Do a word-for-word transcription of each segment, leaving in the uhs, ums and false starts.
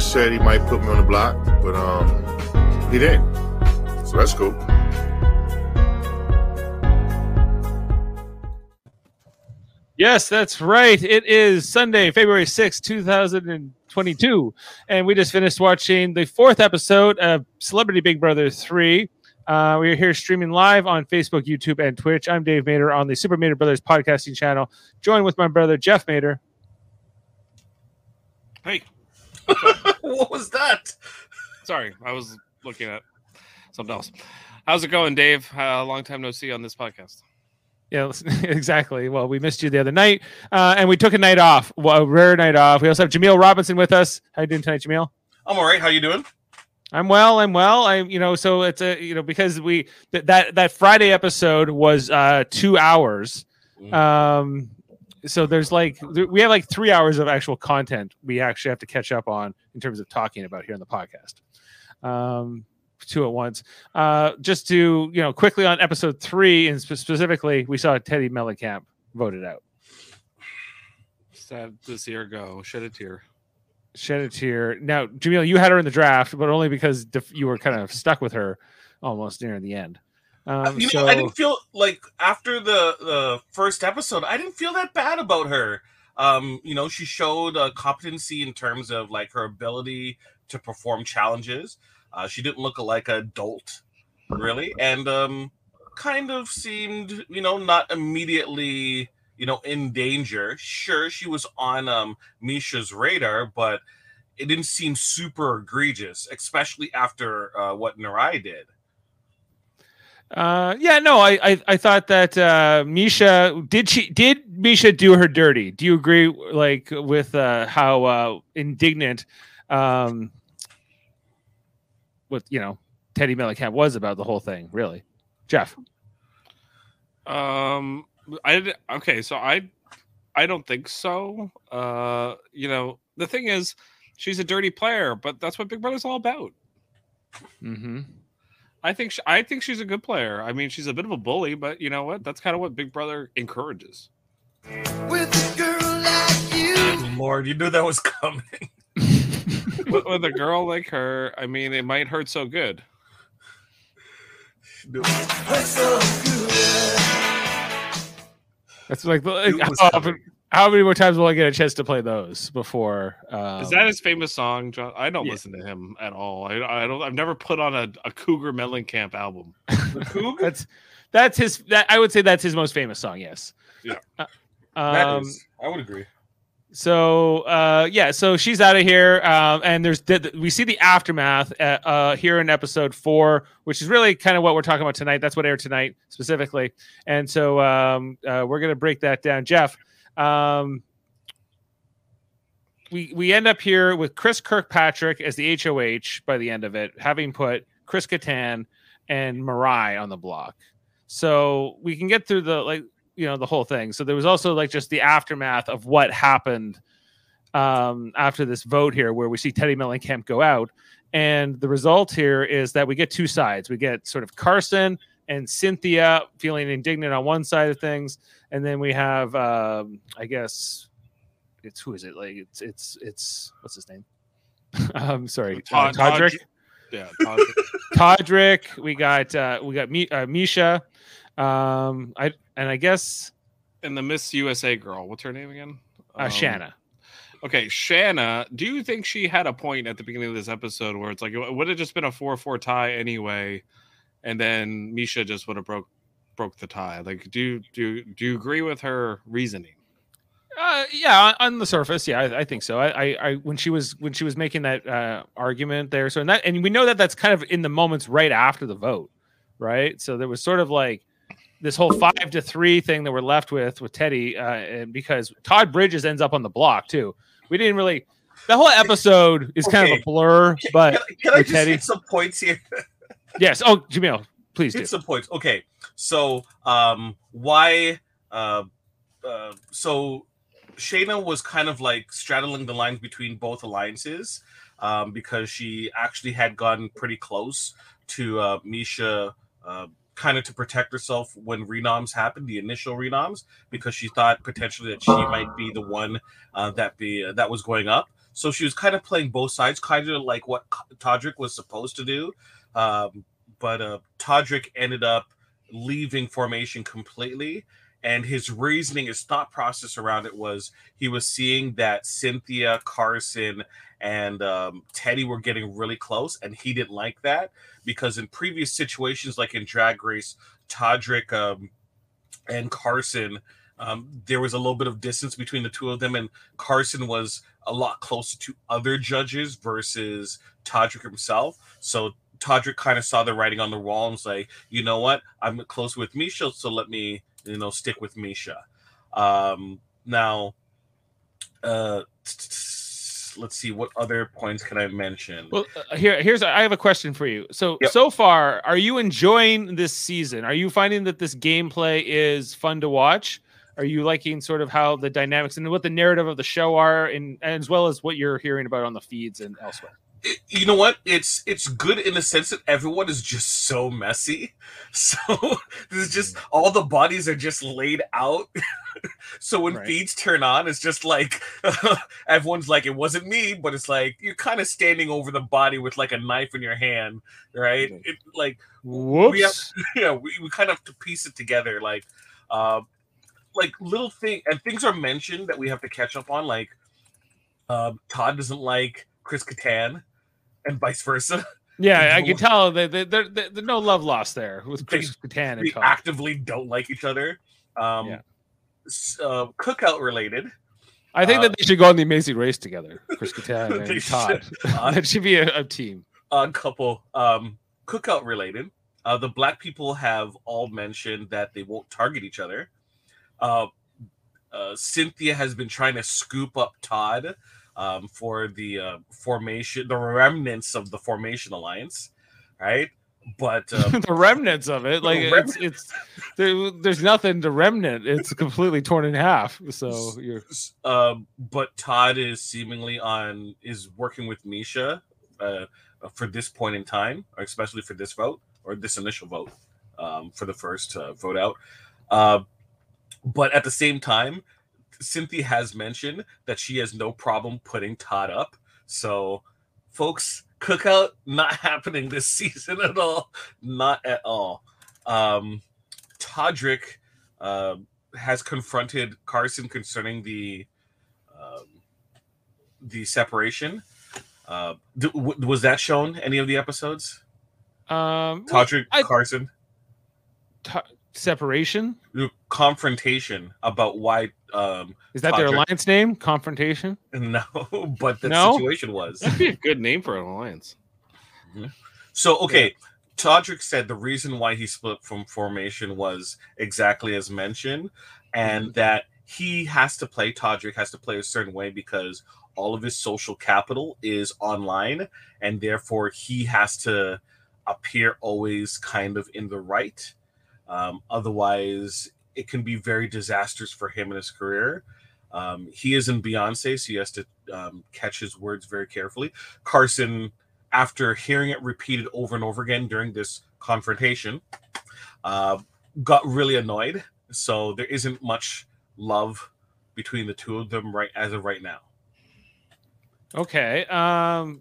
Chris said he might put me on the block, but um, he didn't. So that's cool. Yes, that's right. It is Sunday, February sixth, two thousand twenty-two. And we just finished watching the fourth episode of Celebrity Big Brother three. Uh, we are here streaming live on Facebook, YouTube, and Twitch. I'm Dave Maeder on the Super Maeder Brothers podcasting channel, joined with my brother, Jeff Maeder. Hey. What was that? Sorry, I was looking at something else. How's it going, Dave? Uh, long time no see on this podcast. Yeah, exactly. Well, we missed you the other night, uh, and we took a night off, well, a rare night off. We also have Jamil Robinson with us. How you doing tonight, Jamil? I'm all right. How you doing? I'm well. I'm well. I, you know, so it's a, you know, because we th- that that Friday episode was uh, two hours, um, so there's like th- we have like three hours of actual content we actually have to catch up on in terms of talking about here on the podcast. Um, two at once. Uh, just to, you know, quickly on episode three, and sp- specifically, we saw Teddi Mellencamp voted out. Sad to see her go. Shed a tear. Shed a tear. Now, Jamil, you had her in the draft, but only because def- you were kind of stuck with her almost near the end. Um, you so... know, I didn't feel like after the, the first episode, I didn't feel that bad about her. Um, you know, she showed uh, competency in terms of like her ability to perform challenges. Uh, she didn't look like an adult, really, and um, kind of seemed, you know, not immediately, you know, in danger. Sure, she was on um, Miesha's radar, but it didn't seem super egregious, especially after uh, what Narai did. Uh, yeah, no, I, I, I thought that uh, Miesha did she did Miesha do her dirty? Do you agree, like, with uh, how uh, indignant? Um, What you know, Teddi Mellencamp was about the whole thing, really, Jeff. Um, I okay, so I, I don't think so. Uh, you know, the thing is, she's a dirty player, but that's what Big Brother's all about. Mm-hmm. I think she, I think she's a good player. I mean, she's a bit of a bully, but you know what? That's kind of what Big Brother encourages. With a girl like you, oh, Lord, you knew that was coming. With a girl like her, I mean, it might hurt so good. That's like, like how, often, how many more times will I get a chance to play those before? Um... Is that his famous song, John? I don't yeah. listen to him at all. I, I don't. I've never put on a, a Cougar Mellencamp album. Cougar? that's that's his. That, I would say that's his most famous song. Yes. Yeah. Uh, um, that is, I would agree. So, uh, yeah, so she's out of here. Um, and there's the, the, we see the aftermath uh, uh, here in episode four, which is really kind of what we're talking about tonight. That's what aired tonight specifically. And so um, uh, we're going to break that down. Jeff, um, we we end up here with Chris Kirkpatrick as the H O H by the end of it, having put Chris Kattan and Mirai on the block. So we can get through the, like, you know, the whole thing. So there was also like just the aftermath of what happened um, after this vote here, where we see Teddi Mellencamp go out. And the result here is that we get two sides. We get sort of Carson and Cynthia feeling indignant on one side of things. And then we have, um, I guess it's, who is it? Like it's, it's, it's, what's his name? I'm sorry. Todd, uh, Todrick. Yeah. Todrick. Todrick. We got, uh, we got Mi- uh, Miesha. Um, I, and I guess, and the Miss U S A girl, what's her name again? Uh, um, Shanna. Okay. Shanna, do you think she had a point at the beginning of this episode where it's like, it would have just been a four, four tie anyway. And then Miesha just would have broke, broke the tie. Like, do, do, do you agree with her reasoning? Uh, yeah, on, on the surface. Yeah, I, I think so. I, I, I, when she was, when she was making that, uh, argument there. So, and that, and we know that that's kind of in the moments right after the vote. Right. So there was sort of like, this whole five to three thing that we're left with with Teddi, uh, and because Todd Bridges ends up on the block too. We didn't really. The whole episode is okay. kind of a blur. But can, can I just Teddi, hit some points here? Yes. Oh, Jamil, please hit do. some points. Okay. So um, why? Uh, uh, so Shanna was kind of like straddling the lines between both alliances um, because she actually had gotten pretty close to uh, Miesha. Uh, kind of to protect herself when renoms happened, the initial renoms, because she thought potentially that she might be the one uh, that be uh, that was going up. So she was kind of playing both sides, kind of like what Todrick was supposed to do. Um, but uh, Todrick ended up leaving Formation completely. And his reasoning, his thought process around it was he was seeing that Cynthia, Carson, and um, Teddi were getting really close, and he didn't like that because in previous situations, like in Drag Race, Todrick um, and Carson, um, there was a little bit of distance between the two of them, and Carson was a lot closer to other judges versus Todrick himself. So Todrick kind of saw the writing on the wall and was like, you know what? I'm close with Miesha, so let me... you know, stick with Miesha. Um, now, uh, let's see, what other points can I mention? Well, uh, here, here's, I have a question for you. So, yep. so far, are you enjoying this season? Are you finding that this gameplay is fun to watch? Are you liking sort of how the dynamics and what the narrative of the show are, and as well as what you're hearing about on the feeds and elsewhere? You know what? It's it's good in the sense that everyone is just so messy. So there's just all the bodies are just laid out. So when right. feeds turn on, it's just like everyone's like, it wasn't me, but it's like you're kind of standing over the body with like a knife in your hand, right? It, like, whoops. We have, yeah, we, we kind of have to piece it together. Like, uh, like little thing, and things are mentioned that we have to catch up on. Like, uh, Todd doesn't like Chris Kattan. And vice versa. Yeah, I can tell that they, they, they, there's no love lost there with Chris Kattan. They, they and actively don't like each other. Um, yeah. uh, cookout related. I think uh, that they should go on the Amazing Race together. Chris Kattan and Todd. Should, uh, that should be a, a team. Odd couple. Um, cookout related. Uh, the black people have all mentioned that they won't target each other. Uh, uh, Cynthia has been trying to scoop up Todd. Um, for the uh, formation, the remnants of the Formation Alliance, right? But um, the remnants of it, like rem- it's, it's there, there's nothing to remnant. It's completely torn in half. So you're. Uh, but Todd is seemingly on is working with Miesha uh, for this point in time, or especially for this vote or this initial vote um, for the first uh, vote out. Uh, but at the same time, Cynthia has mentioned that she has no problem putting Todd up. So, folks, cookout not happening this season at all. Not at all. Um, Todrick uh, has confronted Carson concerning the um, the separation. Uh, th- w- was that shown any of the episodes? Um, Todrick, I, Carson. To- separation? Confrontation about why... Um, Is that Todrick. Their alliance name? Confrontation? No, but the no? situation was. That'd be a good name for an alliance. Mm-hmm. So, okay, yeah. Todrick said the reason why he split from Formation was exactly as mentioned, and mm-hmm. that he has to play, Todrick has to play a certain way because all of his social capital is online, and therefore he has to appear always kind of in the right. Um, otherwise... it can be very disastrous for him in his career. Um, he is in Beyonce, so he has to um, catch his words very carefully. Carson, after hearing it repeated over and over again during this confrontation, uh, got really annoyed. So there isn't much love between the two of them right as of right now. Okay. Um,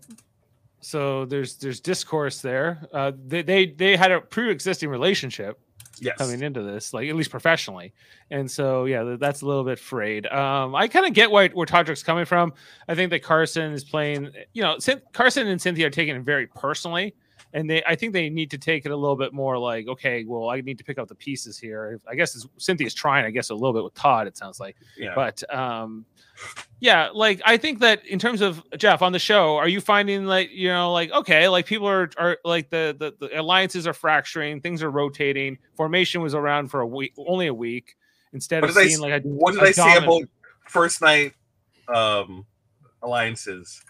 so there's there's discourse there. Uh, they, they they had a pre-existing relationship. Yes. Coming into this, like at least professionally, and so yeah, that's a little bit frayed. Um, I kind of get why, where Todrick's coming from. I think that Carson is playing, you know, Carson and Cynthia are taking it very personally, and they, I think they need to take it a little bit more like, okay, well, I need to pick up the pieces here. I guess Cynthia's trying, I guess, a little bit with Todd. It sounds like, yeah. But um, yeah, like I think that in terms of Jeff on the show, are you finding like you know, like okay, like people are are like the the, the alliances are fracturing, things are rotating. Formation was around for a week, only a week. Instead what of seeing I, like a, what did a I dominant... say about first night um, alliances?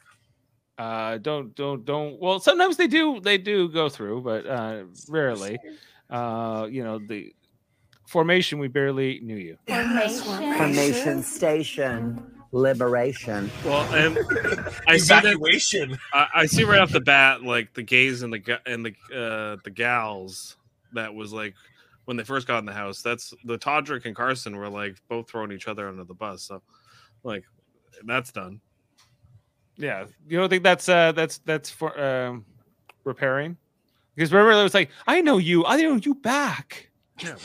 Uh, don't don't don't. Well, sometimes they do they do go through, but uh, rarely. Uh, you know the Formation. We barely knew you. Formation, Formation Station, Liberation. Well, and I evacuation. See that, I, I see right off the bat, like the gays and the and the uh, the gals. That was like when they first got in the house. That's the Todrick and Carson were like both throwing each other under the bus. So, like that's done. Yeah, you don't think that's uh, that's that's for um, repairing? Because remember, it was like, I know you, I know you back. Yeah,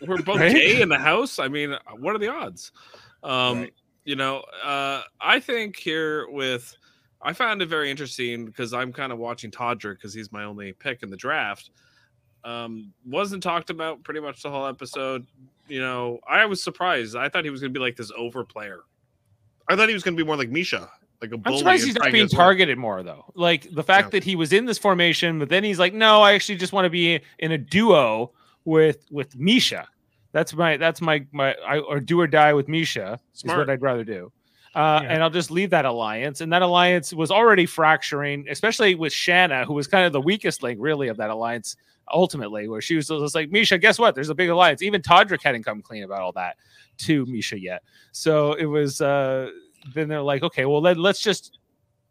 we're, we're both right? gay in the house. I mean, what are the odds? Um, right. You know, uh, I think here with, I found it very interesting because I'm kind of watching Todrick because he's my only pick in the draft. Um, wasn't talked about pretty much the whole episode. You know, I was surprised. I thought he was going to be like this over player. I thought he was going to be more like Miesha. Like a I'm surprised he's not being targeted more, though. Like the fact yeah. that he was in this formation, but then he's like, "No, I actually just want to be in a duo with with Miesha. That's my that's my my I, or do or die with Miesha Smart. Is what I'd rather do." Uh, yeah. And I'll just leave that alliance. And that alliance was already fracturing, especially with Shanna, who was kind of the weakest link, really, of that alliance. Ultimately, where she was just like, Miesha, guess what? There's a big alliance. Even Todrick hadn't come clean about all that to Miesha yet. So it was. Uh, Then they're like, okay, well, let, let's just,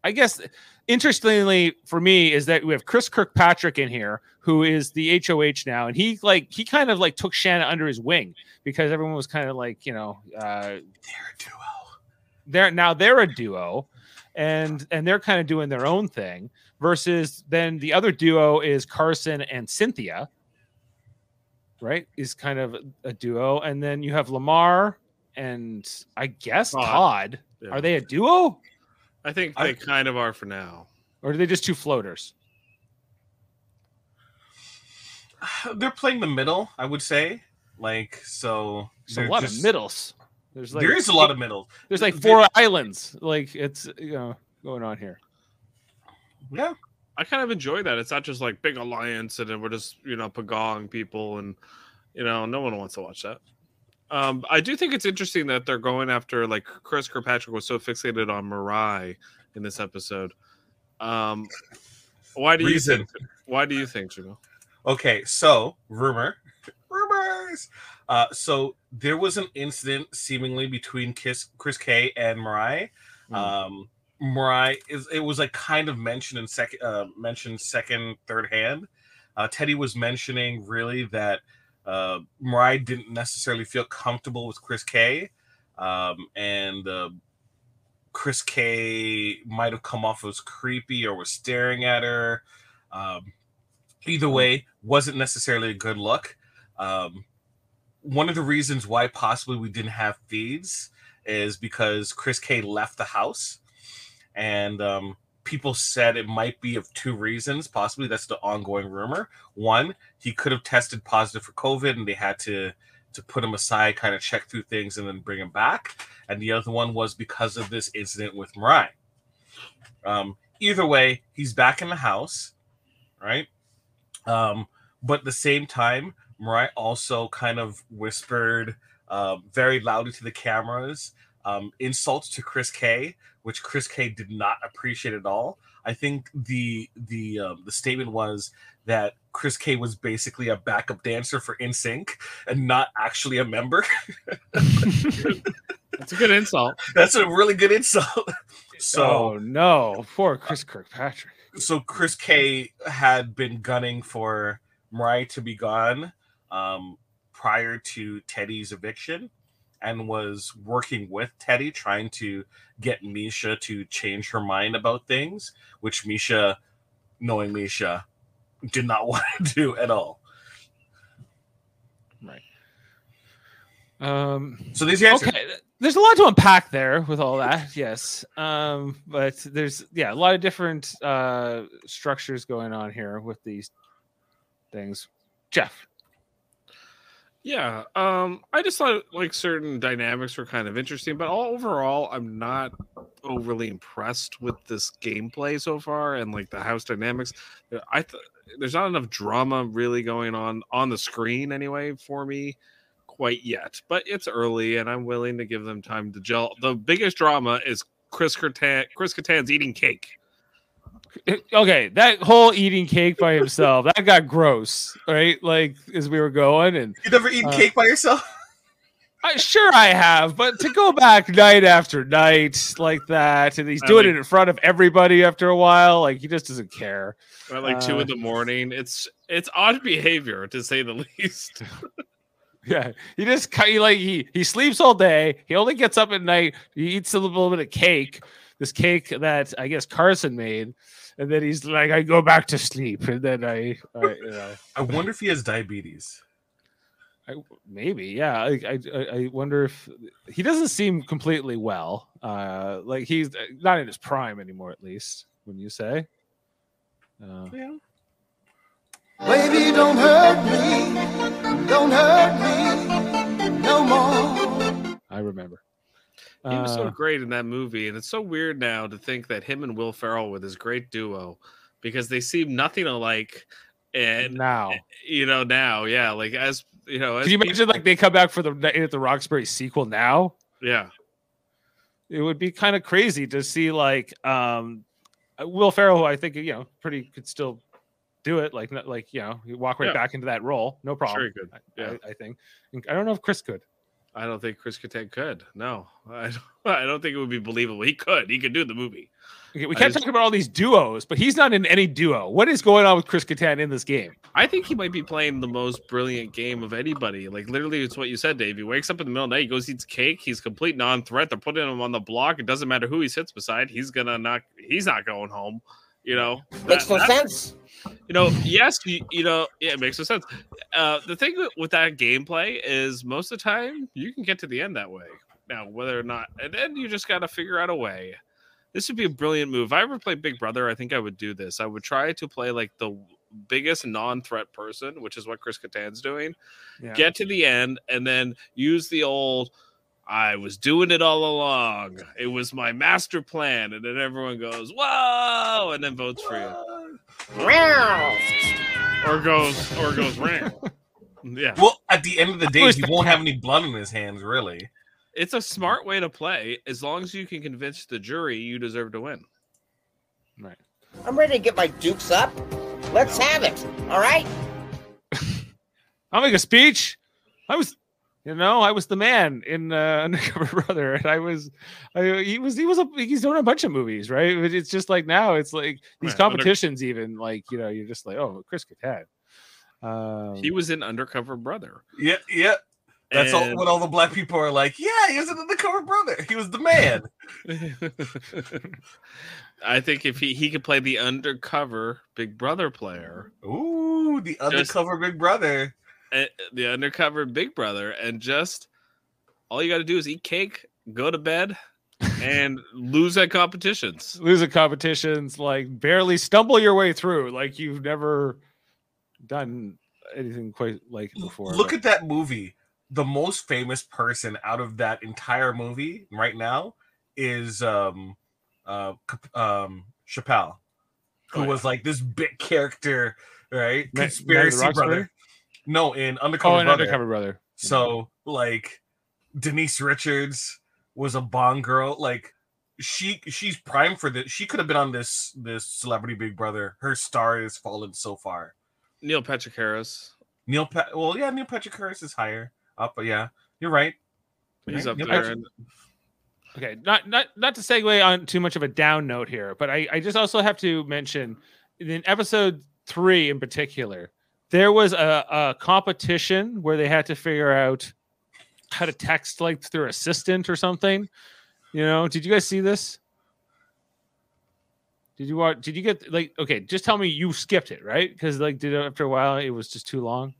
I guess, interestingly for me is that we have Chris Kirkpatrick in here, who is the H O H now. And he like, he kind of like took Shanna under his wing because everyone was kind of like, you know, uh, they're a duo. They're now they're a duo and, and they're kind of doing their own thing versus then the other duo is Carson and Cynthia, right? Is kind of a duo. And then you have Lamar and I guess Todd. Todd. Yeah. Are they a duo? I think they I, kind of are for now. Or are they just two floaters? They're playing the middle, I would say. Like, so there's a lot just, of middles. There's like there is a lot of middles. There's like four They're, islands. Like it's you know going on here. Yeah. I kind of enjoy that. It's not just like big alliance and then we're just, you know, pagong people and you know, no one wants to watch that. Um, I do think it's interesting that they're going after, like, Chris Kirkpatrick was so fixated on Mirai in this episode. Um, why do Reason. you think? Why do you think, Jamil? Okay, so rumor, rumors. Uh, so there was an incident seemingly between Kiss, Chris K and Mirai. Mm. Um, Mirai is it was like kind of mentioned in second, uh, mentioned second, third hand. Uh, Teddi was mentioning really that. Uh, Mirai didn't necessarily feel comfortable with Chris K, um, and uh, Chris K might have come off as creepy or was staring at her. Um, either way, wasn't necessarily a good look. Um, one of the reasons why possibly we didn't have feeds is because Chris K left the house, and um, people said it might be of two reasons. Possibly that's the ongoing rumor. One, he could have tested positive for COVID and they had to, to put him aside, kind of check through things and then bring him back. And the other one was because of this incident with Mirai. Um, either way, he's back in the house, right? Um, but at the same time, Mirai also kind of whispered uh, very loudly to the cameras um, insults to Chris K., which Chris K did not appreciate at all. I think the the um, the statement was that Chris K was basically a backup dancer for N Sync and not actually a member. That's a good insult. That's a really good insult. So oh, no, poor Chris Kirkpatrick. So Chris K had been gunning for Mirai to be gone um, prior to Teddi's eviction. And was working with Teddi, trying to get Miesha to change her mind about things, which Miesha, knowing Miesha, did not want to do at all. Right. Um, so these guys. Okay. There's a lot to unpack there with all that, yes. Um, but there's yeah a lot of different uh, structures going on here with these things, Jeff. Yeah, um, I just thought like certain dynamics were kind of interesting, but all overall, I'm not overly impressed with this gameplay so far and like the house dynamics. I th- there's not enough drama really going on on the screen anyway for me quite yet. But it's early, and I'm willing to give them time to gel. The biggest drama is Chris Kattan. Chris Kattan's eating cake. Okay, that whole eating cake by himself, that got gross, right? Like, as we were going. And you've never eaten uh, cake by yourself? I, sure I have, but to go back night after night like that, and he's I doing like, it in front of everybody after a while, like, he just doesn't care. At like uh, two in the morning, it's it's odd behavior, to say the least. Yeah, he just, he like, he, he sleeps all day, he only gets up at night, he eats a little bit of cake, this cake that I guess Carson made, and then he's like, I go back to sleep, and then I, I you know. I wonder if he has diabetes. I, maybe, yeah. I, I I wonder if he doesn't seem completely well. Uh, like he's not in his prime anymore, at least, wouldn't you say? Uh, yeah. Baby, don't hurt me, don't hurt me no more. I remember. He was uh, so great in that movie, and it's so weird now to think that him and Will Ferrell were this great duo, because they seem nothing alike. And now, you know, now, yeah, like as you know, as can you people, imagine like they come back for the Night at the Roxbury sequel now? Yeah, it would be kind of crazy to see like um, Will Ferrell, who I think you know, pretty could still do it, like like you know, you walk right yeah. back into that role, no problem. Sure, he could. Yeah. I, I think. I don't know if Chris could. I don't think Chris Kattan could. No, I don't, I don't think it would be believable. He could. He could do the movie. Okay, we kept just... talking about all these duos, but he's not in any duo. What is going on with Chris Kattan in this game? I think he might be playing the most brilliant game of anybody. Like, literally, it's what you said, Dave. He wakes up in the middle of the night. He goes, eats cake. He's complete non-threat. They're putting him on the block. It doesn't matter who he sits beside. He's going to not – he's not going home. You know? That, Makes no sense. You know, yes, you, you know, yeah, it makes no sense. Uh, the thing with that gameplay is most of the time you can get to the end that way. Now, whether or not, and then you just got to figure out a way. This would be a brilliant move. If I ever played Big Brother, I think I would do this. I would try to play like the biggest non-threat person, which is what Chris Kattan's doing. Yeah. Get to the end and then use the old, I was doing it all along. It was my master plan. And then everyone goes, whoa, and then votes for you. Wow. Or goes, or goes round. Yeah. Well, at the end of the day, he won't have any blood in his hands, really. It's a smart way to play, as long as you can convince the jury you deserve to win. Right. I'm ready to get my dukes up. Let's have it. All right. I'll make a speech. I was, you know, I was the man in uh, Undercover Brother, and I was, I, he was, he was, a, he's doing a bunch of movies, right? It's just like now, it's like these right. competitions, Under- even like you know, you're just like, oh, Chris Kattan. Um, he was in Undercover Brother. Yeah, yeah. That's and... all, what all the black people are like. Yeah, he was an Undercover Brother. He was the man. I think if he, he could play the Undercover Big Brother player. Ooh, the Undercover just, Big Brother. Uh, the Undercover Big Brother. And just all you got to do is eat cake, go to bed, and lose at competitions. Lose at competitions. Like barely stumble your way through. Like you've never done anything quite like it before. Look but. at that movie. The most famous person out of that entire movie right now is um, uh, um, Chappelle, who oh, yeah. was like this big character, right? Ma- Conspiracy Brother. No, in Undercover oh, Brother. Oh, in Undercover Brother. So, like, Denise Richards was a Bond girl. Like, she she's prime for this. She could have been on this this Celebrity Big Brother. Her star has fallen so far. Neil Patrick Harris. Neil pa- Well, yeah, Neil Patrick Harris is higher. Up, but yeah, you're right. He's right? up Neil there. Patrick. Okay, not not not to segue on too much of a down note here, but I, I just also have to mention in episode three in particular, there was a, a competition where they had to figure out how to text like their assistant or something. You know, did you guys see this? Did you watch? Did you get like? Okay, just tell me you skipped it, right? Because like, did it after a while it was just too long.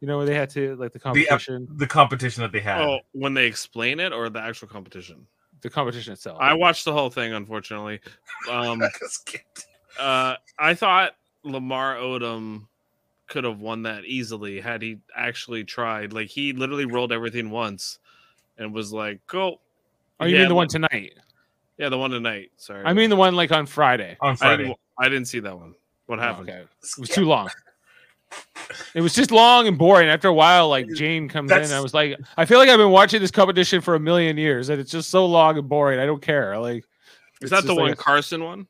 You know, where they had to, like, the competition. The, the competition that they had. Oh, when they explain it or the actual competition? The competition itself. I watched the whole thing, unfortunately. Um, uh, I thought Lamar Odom could have won that easily had he actually tried. Like, he literally rolled everything once and was like, cool. Oh, you yeah, mean the one tonight? Yeah, the one tonight. Sorry. I mean the one, like, on Friday. On Friday. I didn't, I didn't see that one. What happened? Oh, okay. It was too long. It was just long and boring. After a while, like Jane comes That's... in, and I was like, I feel like I've been watching this competition for a million years, and it's just so long and boring. I don't care. Like, is that the one like a... Carson one?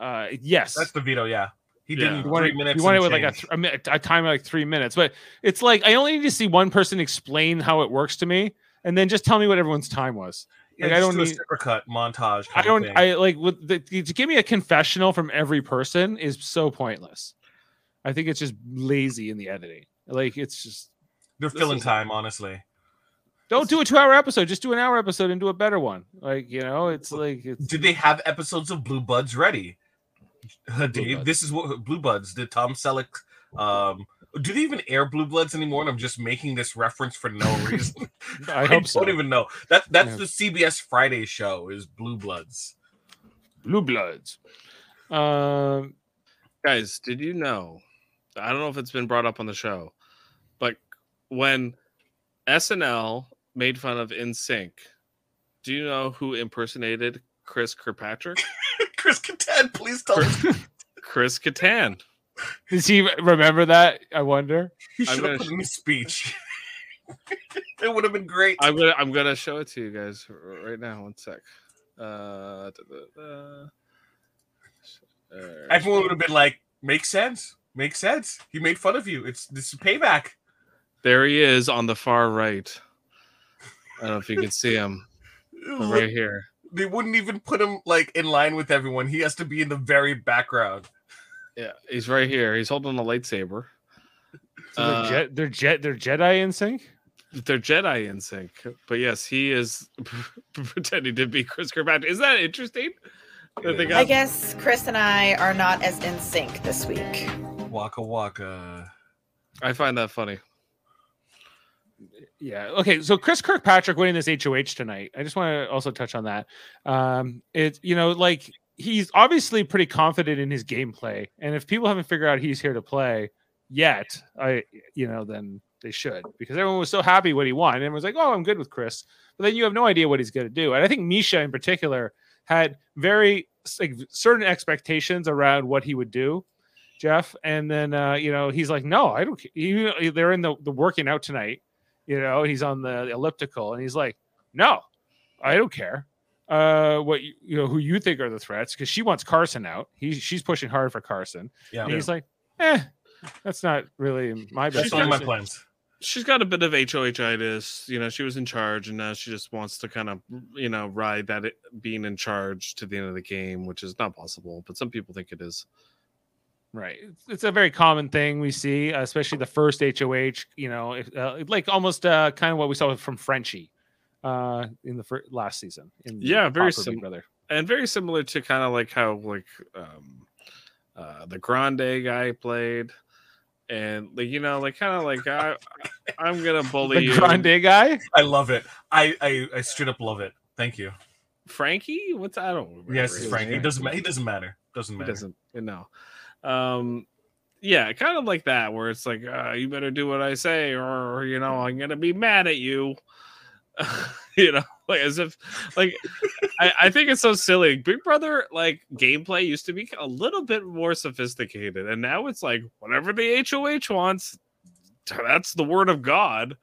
Uh, yes. That's the veto. Yeah, he yeah. didn't. You want it, you want it with like a, th- a time of like three minutes, but it's like I only need to see one person explain how it works to me, and then just tell me what everyone's time was. Like, yeah, I don't do a need cut montage. I don't. I like with the, to give me a confessional from every person is so pointless. I think it's just lazy in the editing. Like, it's just... They're filling time, honestly. Don't do a two-hour episode. Just do an hour episode and do a better one. Like, you know, it's like... It's... Do they have episodes of Blue Buds ready? Blue Dave, Buds. This is what... Blue Buds, the Tom Selleck... Um, do they even air Blue Bloods anymore? And I'm just making this reference for no reason. I, I hope so. Don't even know. That, that's yeah. the C B S Friday show is Blue Bloods. Blue Bloods. Um, Guys, did you know... I don't know if it's been brought up on the show, but when S N L... made fun of N Sync. Do you know who impersonated Chris Kirkpatrick? Chris Kattan, please tell Chris, us. Chris Kattan. Does he remember that? I wonder. He should have put in his speech. It would have been great. I'm gonna, I'm gonna show it to you guys right now. One sec. Uh, da, da, da. Everyone would have been like, "Makes sense. Makes sense. He made fun of you. It's this is payback." There he is on the far right. I don't know if you can see him right here. They wouldn't even put him like in line with everyone. He has to be in the very background. Yeah, he's right here. He's holding a lightsaber. So uh, they're, Je- they're, Je- they're Jedi N Sync? They're Jedi N Sync. But yes, he is pretending to be Chris Kirkpatrick. Isn't that interesting? Yeah. I guess Chris and I are not as N Sync this week. Waka waka. I find that funny. Yeah. Okay. So Chris Kirkpatrick winning this H O H tonight. I just want to also touch on that. Um, it's, you know, like he's obviously pretty confident in his gameplay. And if people haven't figured out he's here to play yet, I, you know, then they should, because everyone was so happy when he won and was like, oh, I'm good with Chris. But then you have no idea what he's going to do. And I think Miesha in particular had very like, certain expectations around what he would do. Jeff. And then, uh, you know, he's like, no, I don't care. He, they're in the, the working out tonight. You know, he's on the elliptical and he's like, no, I don't care uh, what you, you know, who you think are the threats, because she wants Carson out. He, she's pushing hard for Carson. Yeah, and he's like, eh, that's not really my best. That's not my plans. She's got a bit of H O H-itis. You know, she was in charge and now she just wants to kind of, you know, ride that it, being in charge to the end of the game, which is not possible, but some people think it is. Right. It's a very common thing we see, especially the first H O H, you know, uh, like almost uh, kind of what we saw from Frenchie uh, in the fir- last season. In yeah, very similar. And very similar to kind of like how like um, uh, the Grande guy played. And, like, you know, like kind of like I, I'm going to bully you. The Grande you. guy? I love it. I, I, I straight up love it. Thank you. Frankie? What's I don't remember. Yes, it's Frankie. He doesn't, he doesn't matter. Doesn't matter. He doesn't. No. Um, yeah, kind of like that, where it's like, uh, you better do what I say, or you know, I'm gonna be mad at you. You know, like as if, like, I, I think it's so silly. Big Brother, like, gameplay used to be a little bit more sophisticated, and now it's like whatever the H O H wants, that's the word of God.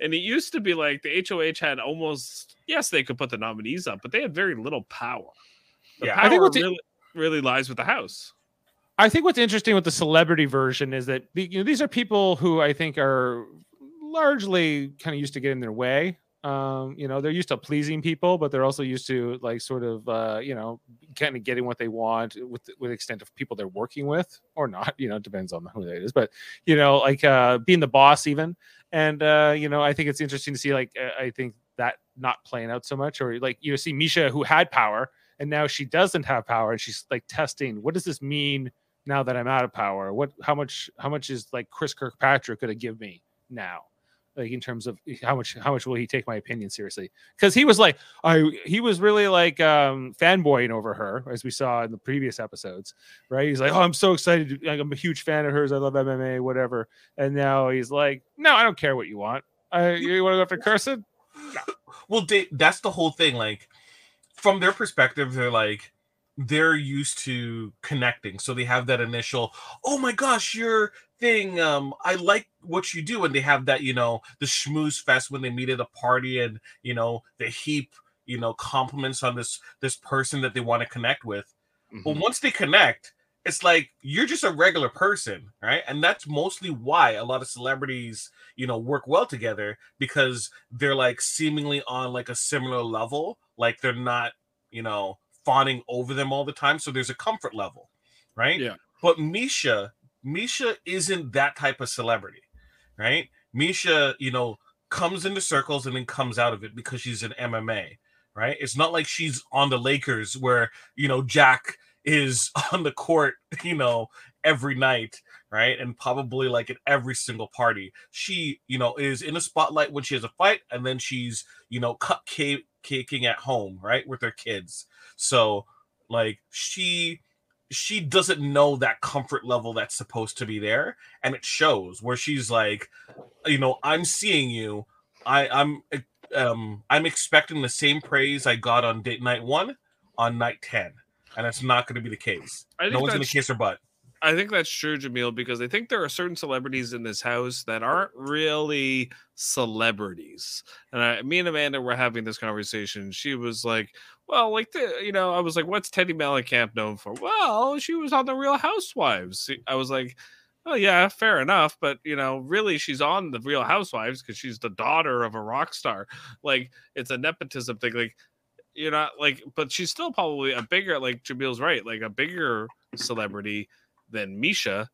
And it used to be like the H O H had almost, yes, they could put the nominees up, but they had very little power. The yeah, power I think what the- really, really lies with the house. I think what's interesting with the celebrity version is that you know, these are people who I think are largely kind of used to getting their way. Um, you know, they're used to pleasing people, but they're also used to like sort of, uh, you know, kind of getting what they want with with the extent of people they're working with or not. You know, it depends on who that is. But, you know, like uh, being the boss even. And, uh, you know, I think it's interesting to see, like, I think that not playing out so much, or like you see Miesha who had power and now she doesn't have power. And she's like testing, what does this mean? Now that I'm out of power, what, how much, how much is like Chris Kirkpatrick going to give me now? Like in terms of how much, how much will he take my opinion seriously? Cause he was like, I, he was really like um, fanboying over her as we saw in the previous episodes, right? He's like, oh, I'm so excited. Like, I'm a huge fan of hers. I love M M A, whatever. And now he's like, no, I don't care what you want. I, you want to go after Carson? No. Well, they, that's the whole thing. Like from their perspective, they're like, they're used to connecting, so they have that initial oh my gosh your thing um I like what you do, and they have that, you know, the schmooze fest when they meet at a party, and you know the heap, you know, compliments on this this person that they want to connect with. Mm-hmm. But once they connect, it's like you're just a regular person, right? And that's mostly why a lot of celebrities, you know, work well together, because they're like seemingly on like a similar level, like they're not, you know, fawning over them all the time, so there's a comfort level, right? Yeah. But Miesha, Miesha isn't that type of celebrity, right? Miesha, you know, comes into circles and then comes out of it because she's in M M A, right? It's not like she's on the Lakers where, you know, Jack is on the court, you know, every night, right? And probably like at every single party. She, you know, is in the spotlight when she has a fight, and then she's, you know, cupcaking at home, right? With her kids. So like she she doesn't know that comfort level that's supposed to be there. And it shows where she's like, you know, I'm seeing you. I, I'm um I'm expecting the same praise I got on date night one on night ten. And that's not going to be the case. No one's going to kiss her butt. I think that's true, Jamil, because I think there are certain celebrities in this house that aren't really celebrities. And I, me and Amanda were having this conversation. She was like, well, like, the, you know, I was like, what's Teddi Mellencamp known for? Well, she was on The Real Housewives. I was like, oh, yeah, fair enough. But, you know, really, she's on The Real Housewives because she's the daughter of a rock star. Like, it's a nepotism thing. Like, you're not like, but she's still probably a bigger, like Jamil's right, like a bigger celebrity than Miesha,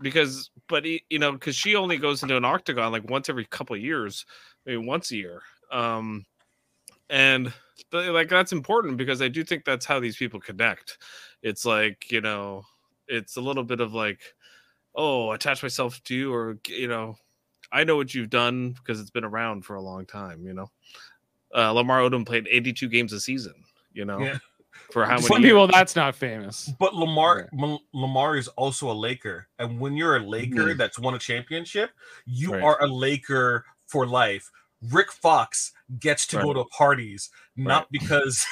because, but he, you know, because she only goes into an octagon like once every couple of years, maybe once a year. Um, and the, like, that's important because I do think that's how these people connect. It's like, you know, it's a little bit of like, oh, attach myself to you, or, you know, I know what you've done because it's been around for a long time, you know. Uh, Lamar Odom played eighty-two games a season, you know, yeah. For how many some people years? That's not famous. But Lamar yeah. M- Lamar is also a Laker. And when you're a Laker mm-hmm. that's won a championship, you right. are a Laker for life. Rick Fox gets to right. go to parties, not right. because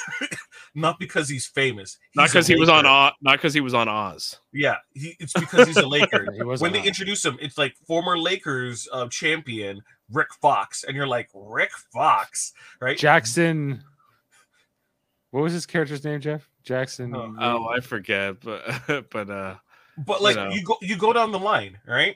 not because he's famous. He's not because he was on Oz. Not because he was on Oz. Yeah, he, it's because he's a Laker. He when they Oz. Introduce him, it's like former Lakers uh, champion Rick Fox, and you're like, Rick Fox, right? Jackson. What was his character's name, Jeff? Jackson. Oh, oh I forget, but but uh, but like you, know. you go you go down the line, right?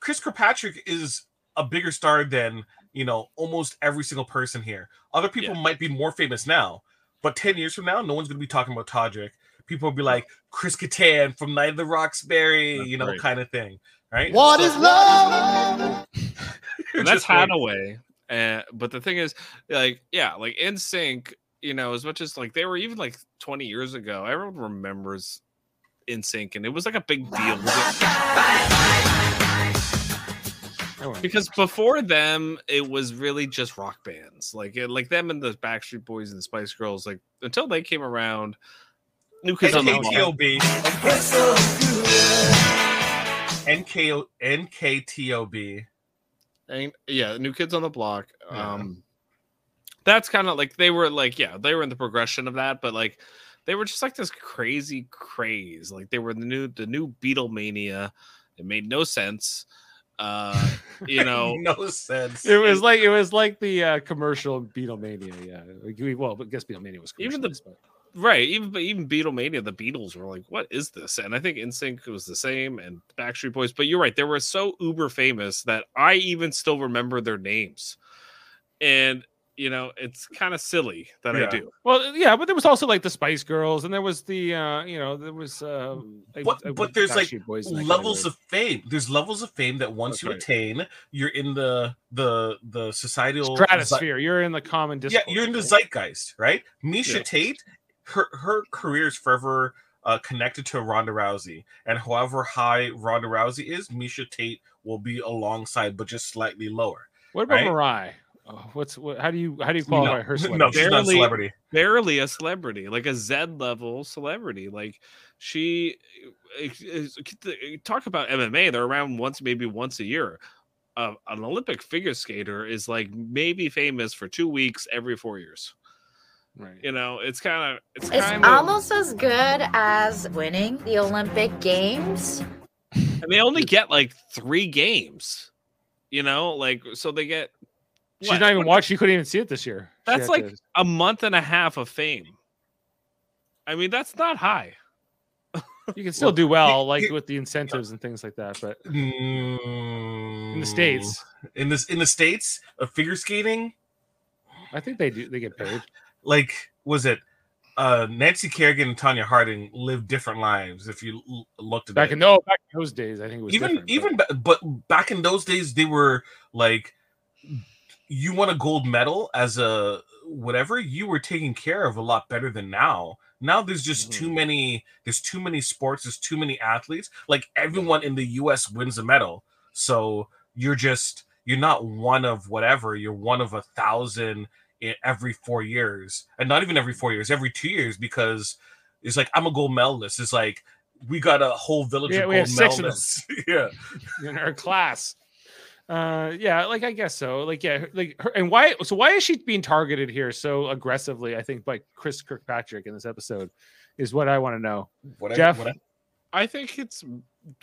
Chris Kirkpatrick is a bigger star than, you know, almost every single person here. Other people yeah. might be more famous now, but ten years from now, no one's going to be talking about Todrick. People will be like, Chris Kattan from Night of the Roxbury, that's you know, great. Kind of thing, right? What so, is love? That's Hadaway. Uh, but the thing is, like, yeah, like N Sync, you know, as much as like they were even like twenty years ago, everyone remembers N Sync, and it was like a big deal. Because before them, it was really just rock bands, like like them and the Backstreet Boys and the Spice Girls. Like until they came around, New Kids on the Block. N K T O B. And yeah, New Kids on the Block. Um, yeah. That's kind of like they were like yeah, they were in the progression of that, but like they were just like this crazy craze. Like they were the new the new Beatlemania. It made no sense. Uh, you know, no sense. It was like it was like the uh, commercial Beatlemania. Yeah, like, we, well, but I guess Beatlemania was commercial. Even the but... right, even but even Beatlemania, the Beatles were like, "What is this?" And I think N Sync was the same, and Backstreet Boys. But you're right; they were so uber famous that I even still remember their names. And you know, it's kind of silly that yeah. I do. Well, yeah, but there was also like the Spice Girls, and there was the uh, you know, there was uh, but, I, I but there's like levels kind of, of fame. There's levels of fame that once That's you right. attain, you're in the the the societal stratosphere. Ze- you're in the common discourse. Yeah, you're in the zeitgeist, right? Miesha yeah. Tate, her her career is forever uh, connected to Ronda Rousey, and however high Ronda Rousey is, Miesha Tate will be alongside, but just slightly lower. What about right? Mariah? Oh, what's what, how do you how do you qualify no, her celebrity? No, she's barely, not a celebrity. Barely a celebrity, like a Z level celebrity. Like she talk about M M A, they're around once, maybe once a year. Uh, an Olympic figure skater is like maybe famous for two weeks every four years. Right. You know, it's kind of it's, it's kinda, almost as good as winning the Olympic Games. And they only get like three games. You know, like so they get She's what? Not even watched. She couldn't even see it this year. That's like to... a month and a half of fame. I mean, that's not high. You can still well, do well, like it, with the incentives yeah. and things like that. But mm, in the states, in this in the states of figure skating, I think they do. They get paid. Like, was it uh, Nancy Kerrigan and Tonya Harding lived different lives? If you l- looked at back it. in no, back in those days, I think it was even even but... Ba- but back in those days they were like. you won a gold medal as a whatever, you were taken care of a lot better than now. Now there's just mm-hmm. too many, there's too many sports, there's too many athletes. Like everyone in the U S wins a medal. So you're just, you're not one of whatever, you're one of a thousand every four years. And not even every four years, every two years, because it's like, I'm a gold medalist. It's like, we got a whole village yeah, of gold medalists. Yeah. In our class. Uh, yeah, like I guess so. Like, yeah, like, her, and why? So, why is she being targeted here so aggressively? I think by Chris Kirkpatrick in this episode is what I want to know. What Jeff, I, what I... I think it's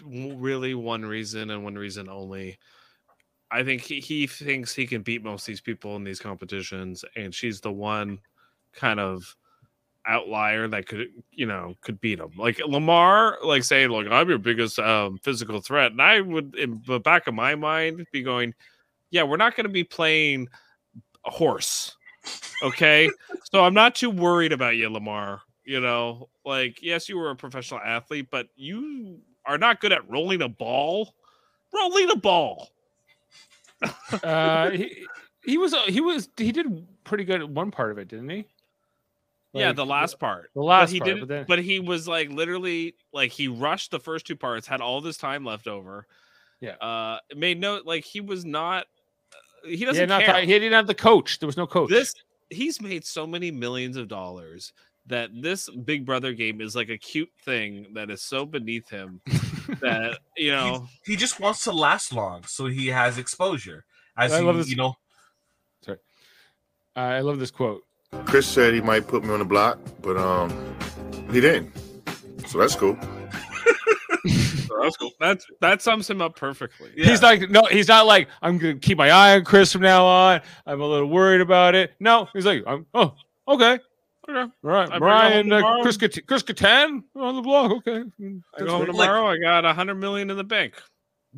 really one reason and one reason only. I think he, he thinks he can beat most of these people in these competitions, and she's the one kind of outlier that could, you know, could beat him. Like Lamar, like saying, "Look, I'm your biggest um, physical threat," and I would, in the back of my mind, be going, "Yeah, we're not going to be playing a horse, okay?" So I'm not too worried about you, Lamar. You know, like yes, you were a professional athlete, but you are not good at rolling a ball. Rolling a ball. uh, he he was he was he did pretty good at one part of it, didn't he? Like, yeah, the last part. The last but he part. Didn't, but, then... but he was like literally like he rushed the first two parts, had all this time left over. Yeah. Uh, made no like he was not. Uh, he doesn't he care. Th- he didn't have the coach. There was no coach. This he's made so many millions of dollars that this Big Brother game is like a cute thing that is so beneath him that you know he, he just wants to last long, so he has exposure. As I he, love this. You know. Sorry. Uh, I love this quote. Chris said he might put me on the block, but um, he didn't. So that's cool. so that's cool. That's that sums him up perfectly. Yeah. He's like, no, he's not like I'm gonna keep my eye on Chris from now on. I'm a little worried about it. No, he's like, I'm, oh, okay, okay, all right, I Brian, uh, Chris, Kat- Chris Kattan on the block. Okay, I go home tomorrow. Like, I got a hundred million in the bank.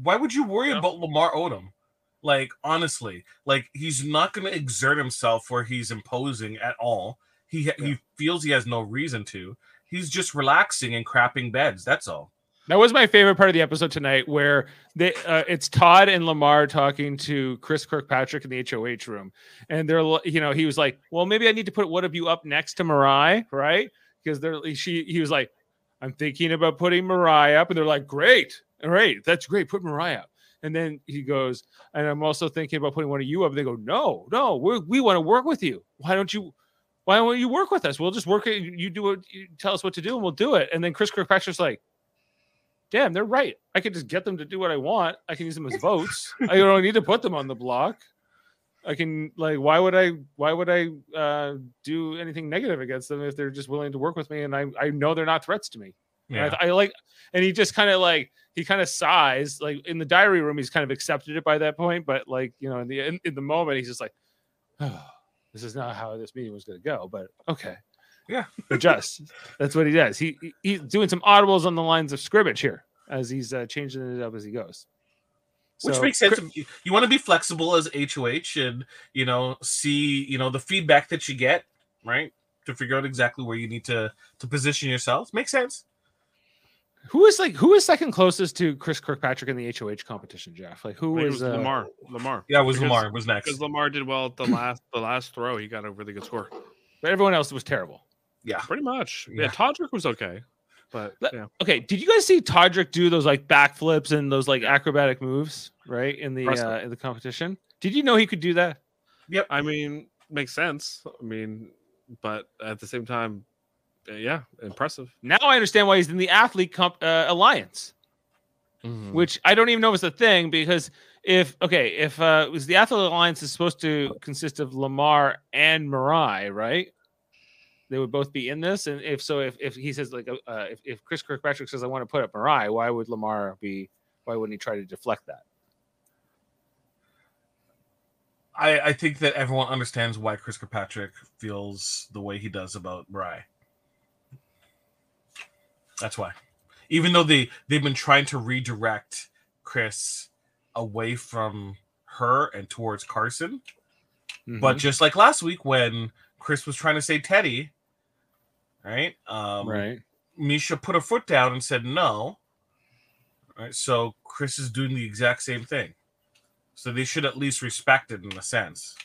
Why would you worry yeah. about Lamar Odom? Like, honestly, like, he's not going to exert himself where he's imposing at all. He yeah. he feels he has no reason to. He's just relaxing and crapping beds. That's all. That was my favorite part of the episode tonight, where they uh, it's Todd and Lamar talking to Chris Kirkpatrick in the H O H room. And they're, you know, he was like, well, maybe I need to put one of you up next to Mariah, right? Because they're she he was like, I'm thinking about putting Mariah up. And they're like, great. All right. That's great. Put Mariah up. And then he goes, and I'm also thinking about putting one of you up. And they go, no, no, we we want to work with you. Why don't you? Why won't you work with us? We'll just work it. You do it. You tell us what to do, and we'll do it. And then Chris Kirkpatrick's like, damn, they're right. I can just get them to do what I want. I can use them as votes. I don't need to put them on the block. I can like, why would I? Why would I uh, do anything negative against them if they're just willing to work with me? And I I know they're not threats to me. Yeah. And I, I like, and he just kind of like. He kind of sighs, like in the diary room. He's kind of accepted it by that point, but like you know, in the in, in the moment, he's just like, oh, "This is not how this meeting was going to go." But okay, yeah, adjust. That's what he does. He he's doing some audibles on the lines of scrimmage here as he's uh, changing it up as he goes, so, which makes sense. You, you want to be flexible as H O H, and you know, see you know the feedback that you get, right, to figure out exactly where you need to to position yourself. Makes sense. Who is like who is second closest to Chris Kirkpatrick in the H O H competition, Jeff? Like who was, was uh... Lamar? Lamar. Yeah, it was because, Lamar. It was next because Lamar did well at the last the last throw. He got a really good score, but everyone else was terrible. Yeah, pretty much. Yeah, yeah Todrick was okay, but yeah. Okay. Did you guys see Todrick do those like backflips and those like acrobatic moves right in the uh, in the competition? Did you know he could do that? Yep. I mean, makes sense. I mean, but at the same time. Yeah, impressive. Now I understand why he's in the athlete comp, uh, alliance, mm-hmm. which I don't even know is a thing because if okay, if uh, it was the athlete alliance is supposed to consist of Lamar and Mirai, right? They would both be in this, and if so, if, if he says like uh, if if Chris Kirkpatrick says I want to put up Mirai, why would Lamar be? Why wouldn't he try to deflect that? I I think that everyone understands why Chris Kirkpatrick feels the way he does about Mirai. That's why. Even though they, they've been trying to redirect Chris away from her and towards Carson. Mm-hmm. But just like last week when Chris was trying to say Teddi, right? Um, right. Miesha put her foot down and said no. All right, so Chris is doing the exact same thing. So they should at least respect it in a sense.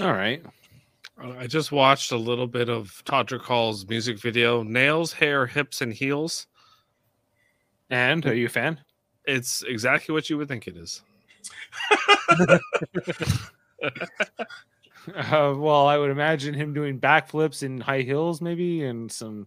All right. I just watched a little bit of Todrick Hall's music video, Nails, Hair, Hips, and Heels. And are you a fan? It's exactly what you would think it is. Uh, well, I would imagine him doing backflips in high heels, maybe, and some.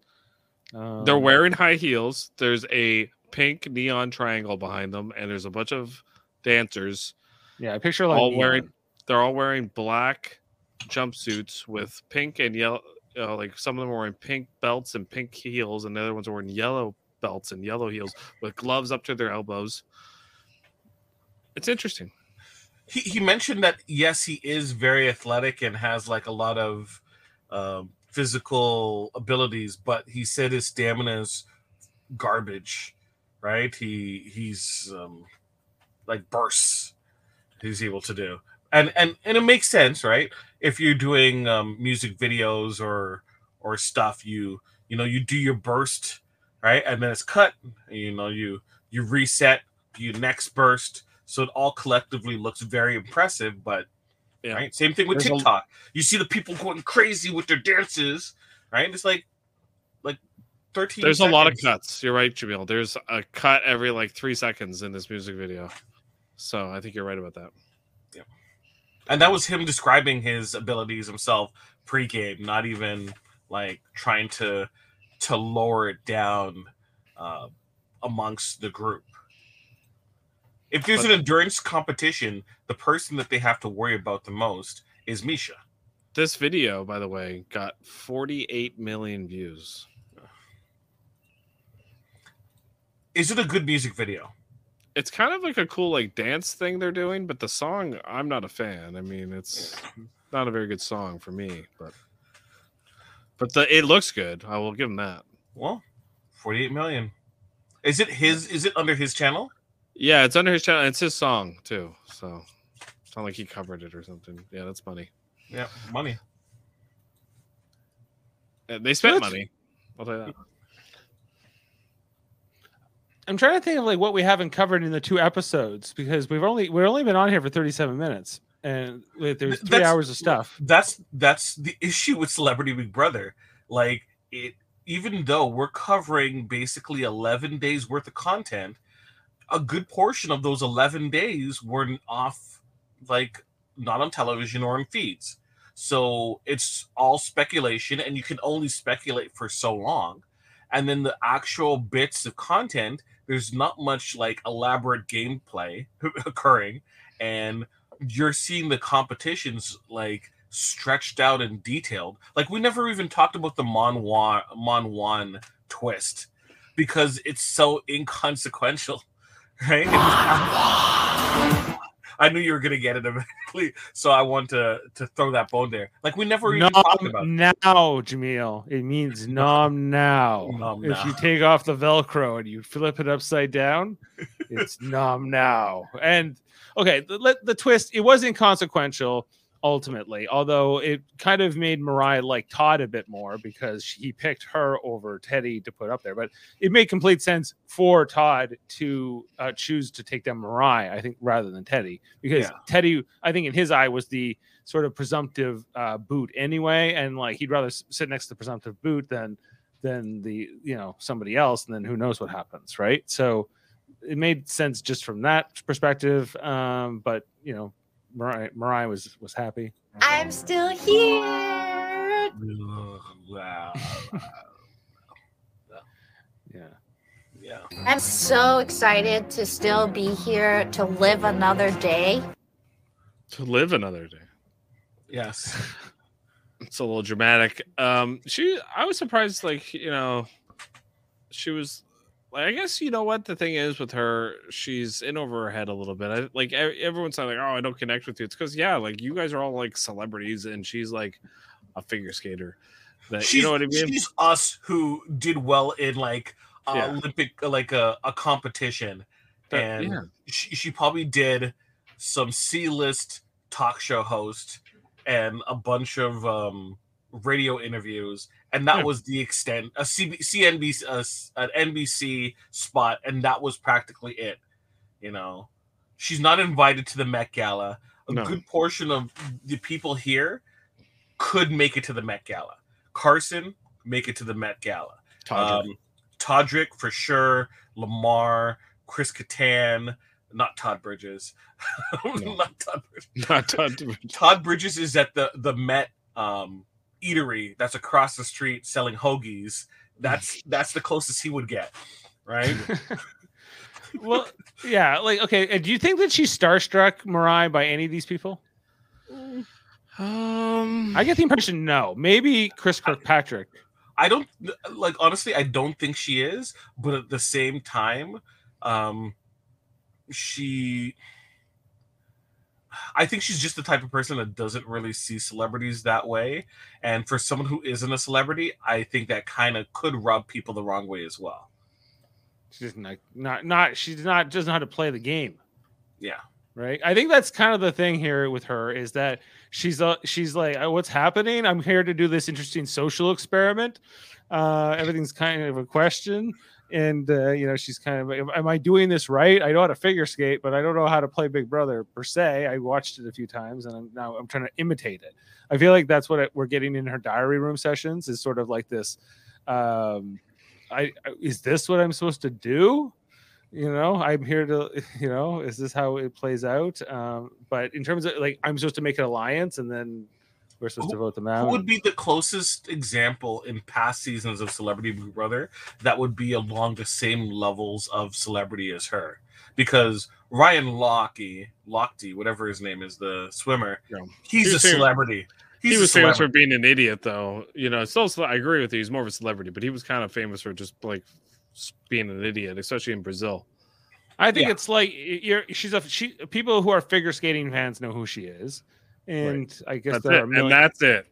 Um... They're wearing high heels. There's a pink neon triangle behind them, and there's a bunch of dancers. Yeah, I picture like all neon. wearing. They're all wearing black jumpsuits with pink and yellow. Uh, like some of them are wearing pink belts and pink heels, and the other ones are wearing yellow belts and yellow heels with gloves up to their elbows. It's interesting. He, he mentioned that, yes, he is very athletic and has like a lot of uh, physical abilities, but he said his stamina is garbage, right? He he's um, like bursts he's able to do, and and and it makes sense, right? If you're doing um, music videos or or stuff, you you know you do your burst, right, and then it's cut. You know you you reset, you next burst. So it all collectively looks very impressive, but yeah. Right? Same thing with There's TikTok. A... You see the people going crazy with their dances, right? It's like like thirteen There's seconds. A lot of cuts. You're right, Jamil. There's a cut every like three seconds in this music video. So I think you're right about that. Yeah. And that was him describing his abilities himself pre-game, not even like trying to to lower it down uh, amongst the group. If there's but, an endurance competition, the person that they have to worry about the most is Miesha. This video, by the way, got forty-eight million views. Is it a good music video? It's kind of like a cool like dance thing they're doing, but the song, I'm not a fan. I mean, it's not a very good song for me, but but the, it looks good. I will give him that. Well, forty-eight million. Is it his? Is it under his channel? Yeah, it's under his channel. It's his song too, so it's not like he covered it or something. Yeah, that's money. Yeah, money. And they spent that's... money. I'll tell you that. I'm trying to think of like what we haven't covered in the two episodes because we've only we've only been on here for thirty-seven minutes, and like, there's three that's, hours of stuff. That's that's the issue with Celebrity Big Brother. Like it, even though we're covering basically eleven days worth of content. A good portion of those eleven days were off, like not on television or in feeds. So it's all speculation, and you can only speculate for so long. And then the actual bits of content, there's not much like elaborate gameplay occurring. And you're seeing the competitions like stretched out and detailed. Like we never even talked about the Mon Juan, Mon Juan twist because it's so inconsequential. Right? I knew you were gonna get it eventually, so I want to to throw that bone there. Like we never even nom talked about it. Now, Jamil, it means nom now. Nom if now. You take off the Velcro and you flip it upside down, it's nom now. And okay, the, the twist it was inconsequential ultimately, although it kind of made Mariah like Todd a bit more because he picked her over Teddi to put up there. But it made complete sense for Todd to uh, choose to take down Mariah, I think, rather than Teddi, because yeah. Teddi, I think, in his eye was the sort of presumptive uh, boot anyway, and like he'd rather sit next to the presumptive boot than than the you know somebody else, and then who knows what happens, right? So it made sense just from that perspective, um, but you know. Mariah, Mariah was was happy. I'm still here. Yeah, yeah. I'm so excited to still be here to live another day. To live another day. Yes, it's a little dramatic. Um, she, I was surprised. Like you know, she was. I guess you know what the thing is with her. She's in over her head a little bit. I, like everyone's not like, "Oh, I don't connect with you." It's because yeah, like you guys are all like celebrities, and she's like a figure skater. That she's, you know what I mean? She's us who did well in like uh, yeah. Olympic, like a, a competition, that, and yeah. she she probably did some C-list talk show host and a bunch of um radio interviews, and that yeah. was the extent. A C N B C, uh, an N B C spot, and that was practically it. You know, she's not invited to the Met Gala. A no. good portion of the people here could make it to the Met Gala. Carson, make it to the Met Gala. Todrick, um, Todrick for sure. Lamar, Chris Kattan, not Todd Bridges. No. Not Todd Bridges. Not Todd Bridges. Todd Bridges is at the the Met um, eatery that's across the street selling hoagies. That's that's the closest he would get, right? Well, yeah, like okay. Do you think that she's starstruck, Mariah, by any of these people? Um, I get the impression no. Maybe Chris Kirkpatrick. I, I don't like honestly. I don't think she is, but at the same time, um, she. I think she's just the type of person that doesn't really see celebrities that way, and for someone who isn't a celebrity, I think that kind of could rub people the wrong way as well. She's not, not, not, she's not, doesn't know how to play the game. Yeah. Right. I think that's kind of the thing here with her is that she's, uh, she's like, what's happening? I'm here to do this interesting social experiment. Uh, everything's kind of a question. And, uh, you know, she's kind of, am I doing this right? I know how to figure skate, but I don't know how to play Big Brother per se. I watched it a few times and I'm, now I'm trying to imitate it. I feel like that's what it, we're getting in her diary room sessions is sort of like this, um, I, is this what I'm supposed to do? You know, I'm here to, you know, is this how it plays out? Um, but in terms of like, I'm supposed to make an alliance and then we're supposed who, to vote them out. Who would be the closest example in past seasons of Celebrity Big Brother that would be along the same levels of celebrity as her? Because Ryan Lochte, Lochte, whatever his name is, the swimmer, yeah. he's, he's a favorite. celebrity. He's he was famous for being an idiot, though. You know, it's also, I agree with you. He's more of a celebrity, but he was kind of famous for just like being an idiot, especially in Brazil. I think yeah. it's like you're, she's a she. People who are figure skating fans know who she is, and right. I guess that's there it. Are million, and that's it,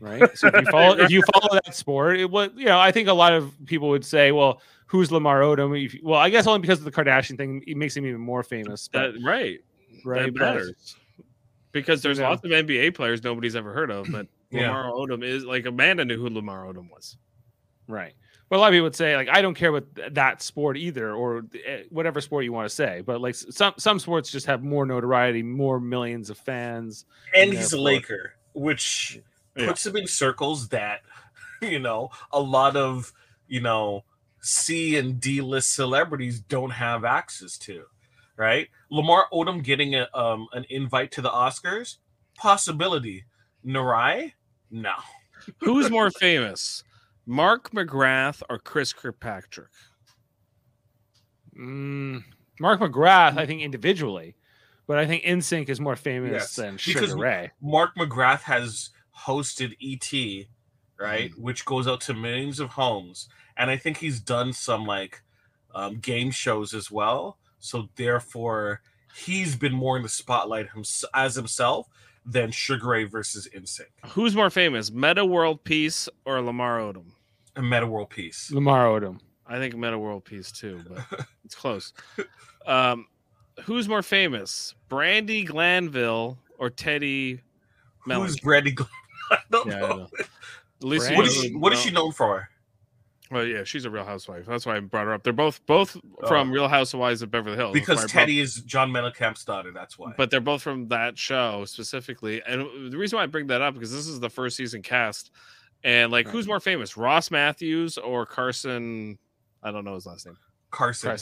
right? So if you follow if you follow that sport, it was you know I think a lot of people would say, well, who's Lamar Odom? If, well, I guess only because of the Kardashian thing, it makes him even more famous. But, that, right, right, better. Because there's yeah. lots of N B A players nobody's ever heard of, but yeah. Lamar Odom is like Amanda knew who Lamar Odom was, right? But a lot of people would say like I don't care about that sport either, or whatever sport you want to say. But like some some sports just have more notoriety, more millions of fans, and he's a Laker, which yeah. puts him in circles that you know a lot of you know C and D list celebrities don't have access to. Right, Lamar Odom getting a, um, an invite to the Oscars? Possibility. Narai? No. Who's more famous, Mark McGrath or Chris Kirkpatrick? Mm, Mark McGrath, I think individually, but I think N Sync is more famous yes, than Sugar Ray. Mark McGrath has hosted E T, right, mm. which goes out to millions of homes, and I think he's done some like um, game shows as well. So therefore, he's been more in the spotlight himself, as himself than Sugar Ray versus N Sync. Who's more famous, Metta World Peace or Lamar Odom? A Metta World Peace. Lamar Odom. I think Metta World Peace too, but it's close. Um, who's more famous, Brandy Glanville or Teddi Mellencamp? Who's Brandy Glanville? I don't yeah, know. I know. At least Brandy, what is she, what is she known for? Well, yeah, she's a Real Housewife. That's why I brought her up. They're both both oh. from Real Housewives of Beverly Hills. Because Teddi brought... is John Mellencamp's daughter, that's why. But they're both from that show specifically. And the reason why I bring that up because this is the first season cast. And, like, right. who's more famous, Ross Matthews or Carson? I don't know his last name. Carson.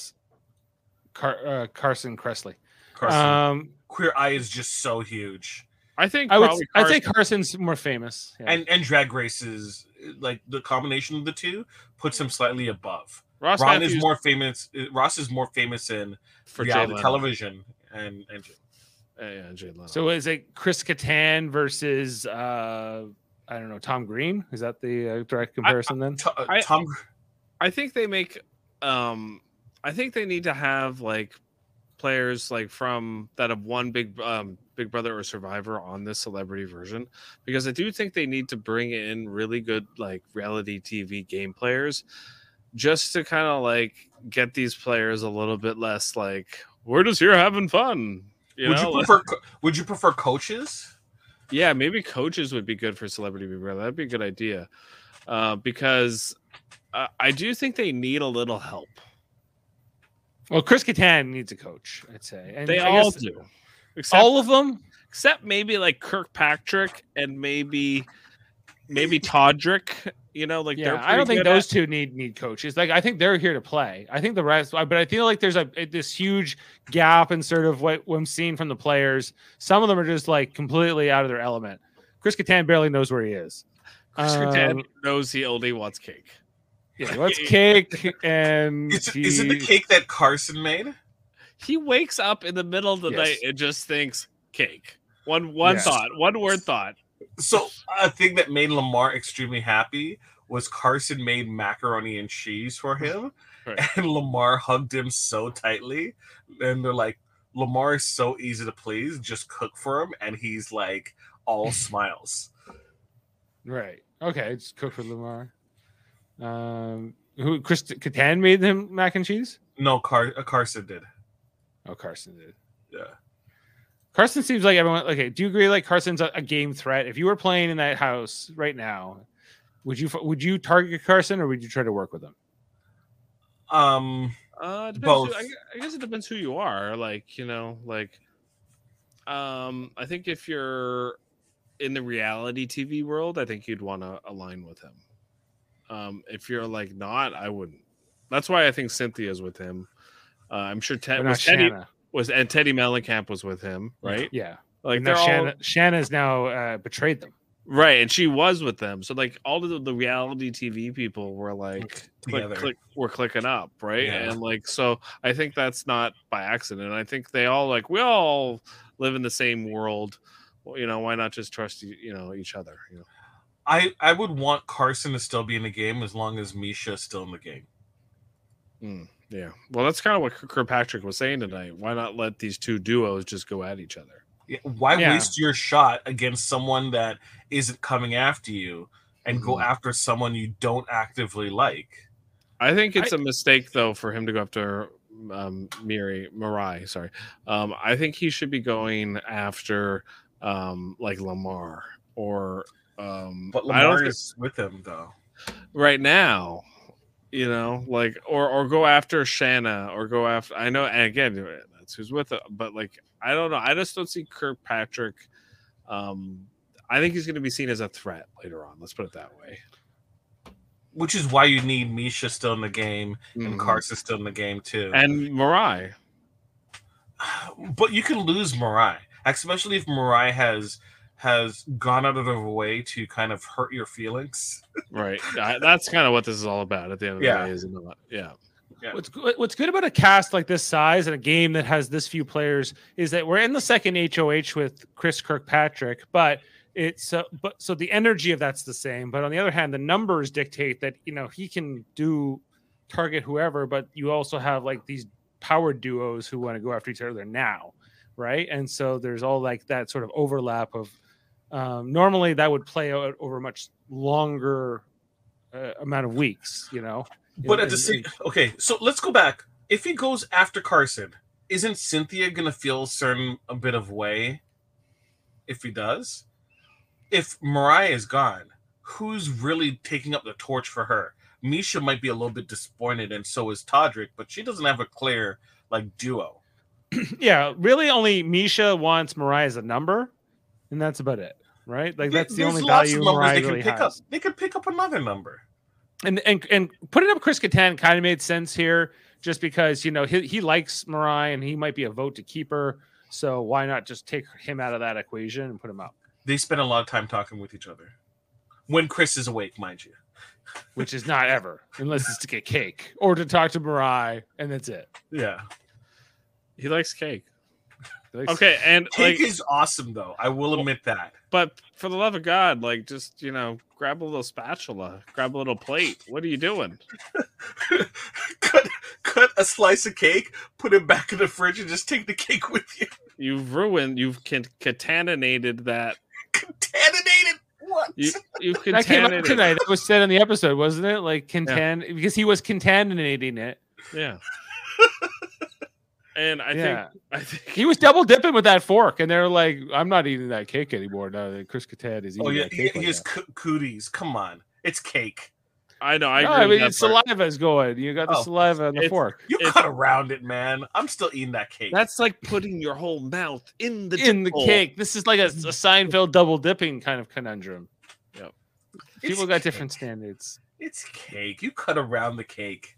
Car- uh, Carson Kressley. Carson. Um, Queer Eye is just so huge. I think I would, Carson. I think Carson's more famous. Yeah. And and Drag Race is... Like the combination of the two puts him slightly above. Ross Ron Matthews, is more famous. Ross is more famous in for reality Jay television and and uh, yeah, Jay Leno. So is it Chris Kattan versus uh, I don't know Tom Green? Is that the uh, direct comparison I, I, then? T- uh, Tom, I, I think they make. Um, I think they need to have like players like from that have won big um, Big Brother or Survivor on this celebrity version because I do think they need to bring in really good like reality T V game players just to kind of like get these players a little bit less like we're just here having fun. You would know? you prefer would you prefer coaches Yeah, maybe coaches would be good for Celebrity Big Brother. That'd be a good idea, uh, because uh, I do think they need a little help. Well, Chris Kattan needs a coach, I'd say. And they I all do. Except, all of them? Except maybe like Kirkpatrick and maybe maybe Todrick. You know, like yeah, they're I don't think those at... two need need coaches. Like I think they're here to play. I think the rest, but I feel like there's a this huge gap in sort of what we've seen from the players. Some of them are just like completely out of their element. Chris Kattan barely knows where he is. Chris um, Kattan knows he only wants cake. Yeah, he wants cake, and is, he... is it the cake that Carson made? He wakes up in the middle of the yes. night and just thinks cake. One one yes. thought, one word thought. So a thing that made Lamar extremely happy was Carson made macaroni and cheese for him, right. and Lamar hugged him so tightly, and they're like, Lamar is so easy to please, just cook for him, and he's like all smiles. Right. Okay, just cook for Lamar. Um, who Chris Kattan made him mac and cheese? No, Car- Carson did. Oh, Carson did. Yeah. Carson seems like everyone. Okay, do you agree? Like Carson's a, a game threat. If you were playing in that house right now, would you would you target Carson or would you try to work with him? Um, uh, both. Who, I, I guess it depends who you are. Like you know, like, um, I think if you're in the reality T V world, I think you'd want to align with him. Um, if you're like not, I wouldn't. That's why I think Cynthia's with him. Uh, I'm sure Ted was Teddy. Shanna. Was and Teddi Mellencamp was with him, right? Yeah, like now Shanna, all... Shanna's now uh, betrayed them, right? And she was with them, so like all of the, the reality T V people were like, click, click, were clicking up, right? Yeah. And like, so I think that's not by accident. I think they all like we all live in the same world. Well, you know, why not just trust you know each other? You know, I I would want Carson to still be in the game as long as Miesha is still in the game. Hmm. Yeah, well, that's kind of what Kirkpatrick was saying tonight. Why not let these two duos just go at each other? Yeah, why yeah. waste your shot against someone that isn't coming after you and mm-hmm. go after someone you don't actively like? I think it's I, a mistake, though, for him to go after um, Miri, Mirai. Sorry. Um, I think he should be going after, um, like, Lamar. or. Um, but Lamar is think... with him, though. Right now. You know, like, or or go after Shanna, or go after. I know, and again, that's who's with it. But like, I don't know. I just don't see Kirkpatrick. Um, I think he's going to be seen as a threat later on. Let's put it that way. Which is why you need Miesha still in the game mm-hmm. and Carson still in the game too, and Mirai. But you can lose Mirai, especially if Mirai has. has gone out of their way to kind of hurt your feelings. Right. That's kind of what this is all about at the end of yeah. the day, isn't it? Yeah. yeah. What's, what's good about a cast like this size and a game that has this few players is that we're in the second H O H with Chris Kirkpatrick, but it's uh, but so the energy of that's the same. But on the other hand, the numbers dictate that, you know, he can do target whoever, but you also have like these power duos who want to go after each other now. Right. And so there's all like that sort of overlap of, Um, normally that would play out over a much longer uh, amount of weeks, you know. But you know, at the same, okay, so let's go back. If he goes after Carson, isn't Cynthia gonna feel a certain a bit of way if he does? If Mariah is gone, who's really taking up the torch for her? Miesha might be a little bit disappointed, and so is Todrick, but she doesn't have a clear like duo. Yeah, really, only Miesha wants Mariah as a number. And that's about it, right? Like that's There's the only value Mariah they can really pick has. Up. They could pick up another number, and and and putting up Chris Kattan kind of made sense here, just because you know he he likes Mariah and he might be a vote to keep her. So why not just take him out of that equation and put him up? They spend a lot of time talking with each other when Chris is awake, mind you, which is not ever, unless it's to get cake or to talk to Mariah, and that's it. Yeah, he likes cake. Okay, and cake like, is awesome though. I will admit that. But for the love of God, like just you know, grab a little spatula, grab a little plate. What are you doing? cut, cut a slice of cake, put it back in the fridge, and just take the cake with you. You've ruined. You've contaminated that. Contaminated what? You, you contaminated. That came up tonight. That was said in the episode, wasn't it? Like contan yeah. because he was contaminating it. Yeah. And I yeah. think I think he was double dipping with that fork, and they're like, "I'm not eating that cake anymore." Now that Chris Kattan is eating oh, yeah, that cake. He like is co- cooties. Come on, it's cake. I know. I, no, agree I mean, that saliva is going. You got the oh, saliva on the fork. You cut around it, man. I'm still eating that cake. That's like putting your whole mouth in the in the hole. Cake. This is like a, a Seinfeld double dipping kind of conundrum. Yep. People got cake. Different standards. It's cake. You cut around the cake.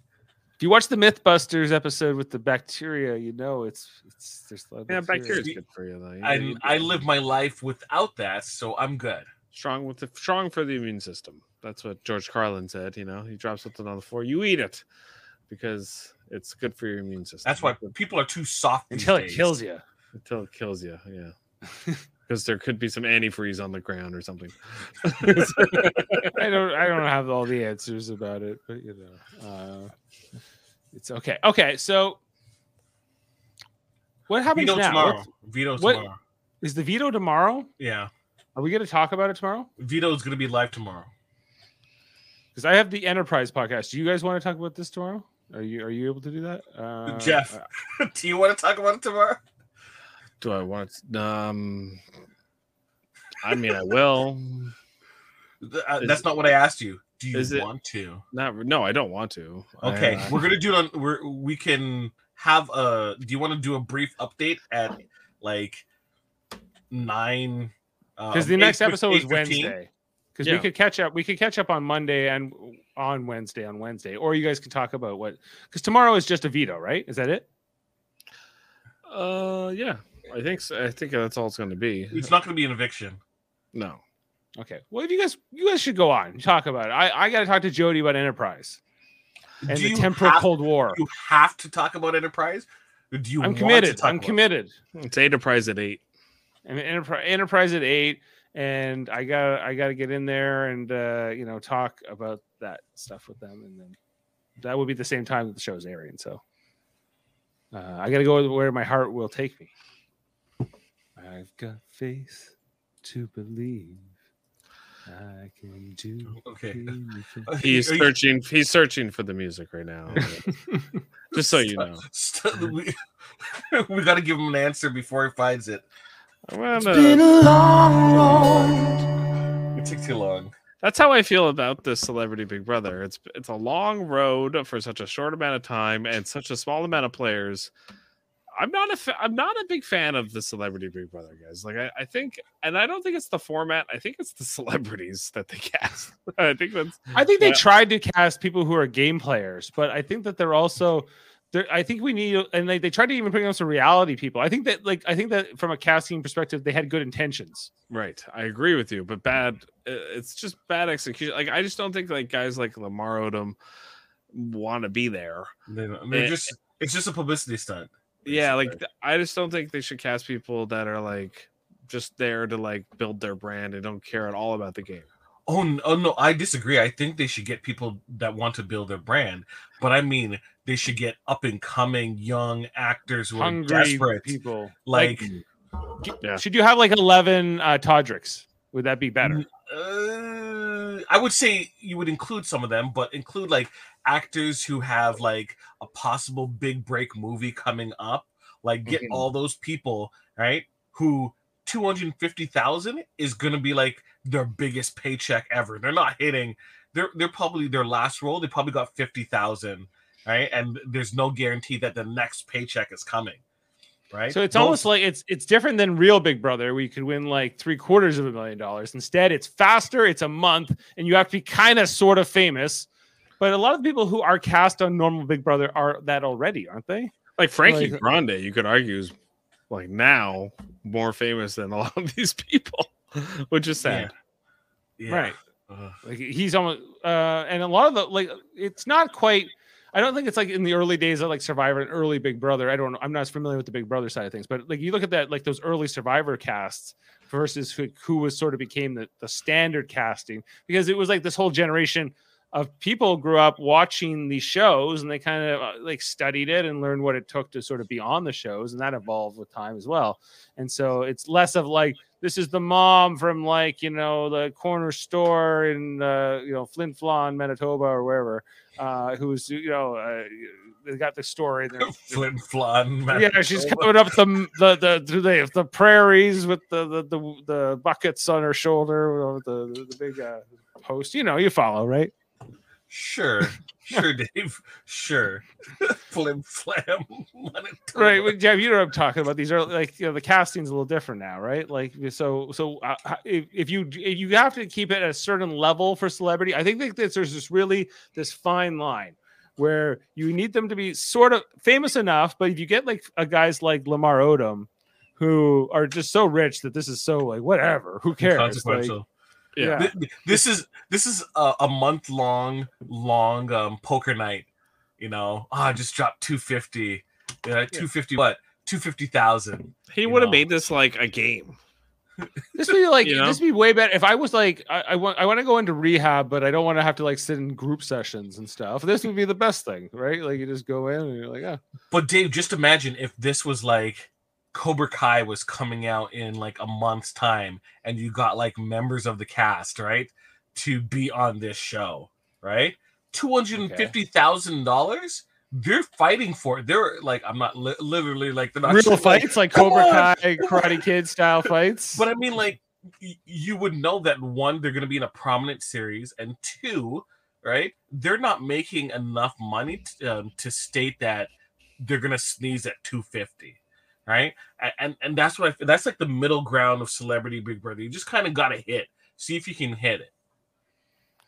If you watch the MythBusters episode with the bacteria, you know it's it's there's a lot of yeah, bacteria. Good for you, though. You I know, I live my life without that, so I'm good. Strong with the strong for the immune system. That's what George Carlin said. You know, you drop something on the floor, you eat it because it's good for your immune system. That's why people are too soft until it days. kills you. Until it kills you, yeah. Because there could be some antifreeze on the ground or something. I don't, I don't have all the answers about it, but you know, uh, it's okay. Okay, so what happens veto now? Tomorrow. Veto what, tomorrow. Is the veto tomorrow? Yeah. Are we going to talk about it tomorrow? Veto is going to be live tomorrow. Because I have the Enterprise podcast. Do you guys want to talk about this tomorrow? Are you Are you able to do that, uh, Jeff? Uh, do you want to talk about it tomorrow? Do I want to? Um, I mean, I will. Uh, that's is, not what I asked you. Do you want it, to? Not, no, I don't want to. Okay, I, uh, we're gonna do it. On, we're we can have a. Do you want to do a brief update at like nine? Because um, the next eight, episode is Wednesday. Because yeah. we could catch up. We could catch up on Monday and on Wednesday on Wednesday, or you guys can talk about what. Because tomorrow is just a veto, right? Is that it? Uh, yeah. I think so. I think that's all it's going to be. It's not going to be an eviction. No. Okay. Well, if you guys, you guys should go on and talk about it. I, I got to talk to Jody about Enterprise and do the temporal have, Cold War. You have to talk about Enterprise. Or do you? I'm want committed. To talk I'm about committed. It? It's Enterprise at eight. And Enterprise, Enterprise at eight, and I got, I got to get in there and uh, you know, talk about that stuff with them, and then that would be the same time that the show's airing. So uh, I got to go where my heart will take me. I've got faith to believe I can do. Okay. He's searching. He's searching for the music right now. Just so you know, we, we got to give him an answer before he finds it. Well, it's been a long road. It took too long. That's how I feel about this Celebrity Big Brother. It's it's a long road for such a short amount of time and such a small amount of players. I'm not a fa- I'm not a big fan of the Celebrity Big Brother, guys. Like I, I think, and I don't think it's the format. I think it's the celebrities that they cast. I think that's. I think they yeah. tried to cast people who are game players, but I think that they're also. They're, I think we need, and they they tried to even bring up some reality people. I think that, like, I think that from a casting perspective, they had good intentions. Right, I agree with you, but bad. It's just bad execution. Like, I just don't think like guys like Lamar Odom want to be there. They don't. I mean, it, just it's just a publicity stunt. Yeah, like I just don't think they should cast people that are like just there to like build their brand and don't care at all about the game. Oh no, oh, no I disagree. I think they should get people that want to build their brand, but I mean they should get up and coming young actors who Hungry are desperate people. Like, like yeah. should you have like eleven uh, Todricks? Would that be better? Uh, I would say you would include some of them, but include like actors who have like a possible big break movie coming up. Like get mm-hmm. all those people, right? Who two hundred fifty thousand is going to be like their biggest paycheck ever. They're not hitting. They're they're probably their last role. They probably got fifty thousand, right? And there's no guarantee that the next paycheck is coming. Right. So it's Most, almost like it's it's different than real Big Brother, where you could win like three quarters of a million dollars. Instead, it's faster, it's a month, and you have to be kind of sort of famous. But a lot of people who are cast on normal Big Brother are that already, aren't they? Like Frankie like, Grande, you could argue is like now more famous than a lot of these people, which is sad. Yeah. Yeah. Right. Ugh. Like he's almost uh, and a lot of the like it's not quite. I don't think it's like in the early days of like Survivor and early Big Brother. I don't know. I'm not as familiar with the Big Brother side of things, but like you look at that, like those early Survivor casts versus who, who was sort of became the, the standard casting because it was like this whole generation of people grew up watching these shows, and they kind of like studied it and learned what it took to sort of be on the shows, and that evolved with time as well. And so it's less of like, this is the mom from like, you know, the corner store in, uh, you know, Flin Flon, Manitoba or wherever, uh, who's, you know, uh, they got the story. Flin Flon, Manitoba. Yeah, she's coming up the the the, the, the prairies with the, the, the, the buckets on her shoulder, with the, the, the big uh, post, you know, you follow, right? Sure, sure, Dave. Sure, flim flam. Right, well, Jeff, you know what I'm talking about. These are like, you know, the casting's a little different now, right? Like, so, so uh, if, if you if you have to keep it at a certain level for celebrity, I think that there's this really this fine line where you need them to be sort of famous enough, but if you get like a guys like Lamar Odom, who are just so rich that this is so like whatever, who cares? Yeah. This is this is a, a month long long um, poker night, you know. Oh, I just dropped two fifty. Yeah, two fifty, what? two hundred fifty thousand. He would have made this like a game. This would be like, you know? This would be way better if I was like, I, I want I want to go into rehab, but I don't want to have to like sit in group sessions and stuff. This would be the best thing, right? Like you just go in and you're like, yeah. But Dave, just imagine if this was like Cobra Kai was coming out in like a month's time, and you got like members of the cast, right, to be on this show, right? two hundred fifty thousand dollars. They're fighting for it. They're like, I'm not li literally like the real fights, like, like Cobra Kai, Karate Kid style fights. But I mean, like, you would know that one, they're going to be in a prominent series, and two, right, they're not making enough money to, um, to state that they're going to sneeze at two fifty. Right, and and that's what I, that's like the middle ground of Celebrity Big Brother. You just kind of got to hit, see if you can hit it.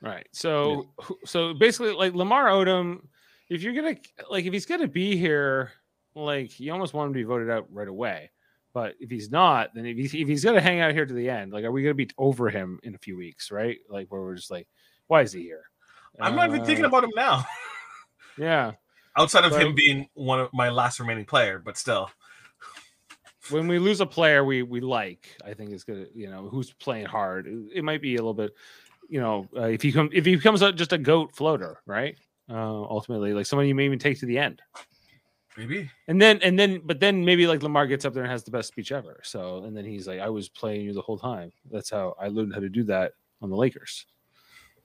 Right. So yeah. So basically, like Lamar Odom, if you're gonna like if he's gonna be here, like you almost want him to be voted out right away. But if he's not, then if he's, if he's gonna hang out here to the end, like are we gonna be over him in a few weeks? Right? Like where we're just like, why is he here? I'm uh, not even thinking about him now. Yeah. Outside of but, him being one of my last remaining player, but still. When we lose a player we we like, I think it's gonna, you know, who's playing hard. It, it might be a little bit, you know, uh, if he come if he becomes a, just a goat floater, right? Uh, ultimately, like someone you may even take to the end, maybe. And then and then, but then maybe like Lamar gets up there and has the best speech ever. So and then he's like, I was playing you the whole time. That's how I learned how to do that on the Lakers.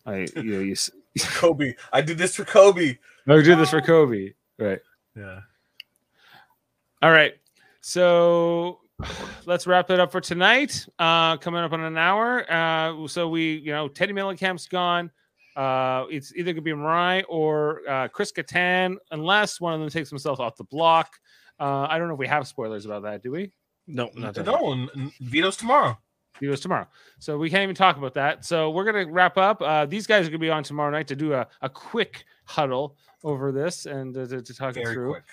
I you know you Kobe. I did this for Kobe. No, I did this for Kobe. Right. Yeah. All right. So let's wrap it up for tonight. Uh, coming up on an hour. Uh, so we, you know, Teddi Mellencamp's gone. Uh, it's either gonna be Mariah or uh, Chris Kattan, unless one of them takes himself off the block. Uh, I don't know if we have spoilers about that, do we? No, not that. No, veto's tomorrow. Veto's tomorrow. So we can't even talk about that. So we're gonna wrap up. Uh, these guys are gonna be on tomorrow night to do a, a quick huddle over this and uh, to, to talk Very it through. Quick.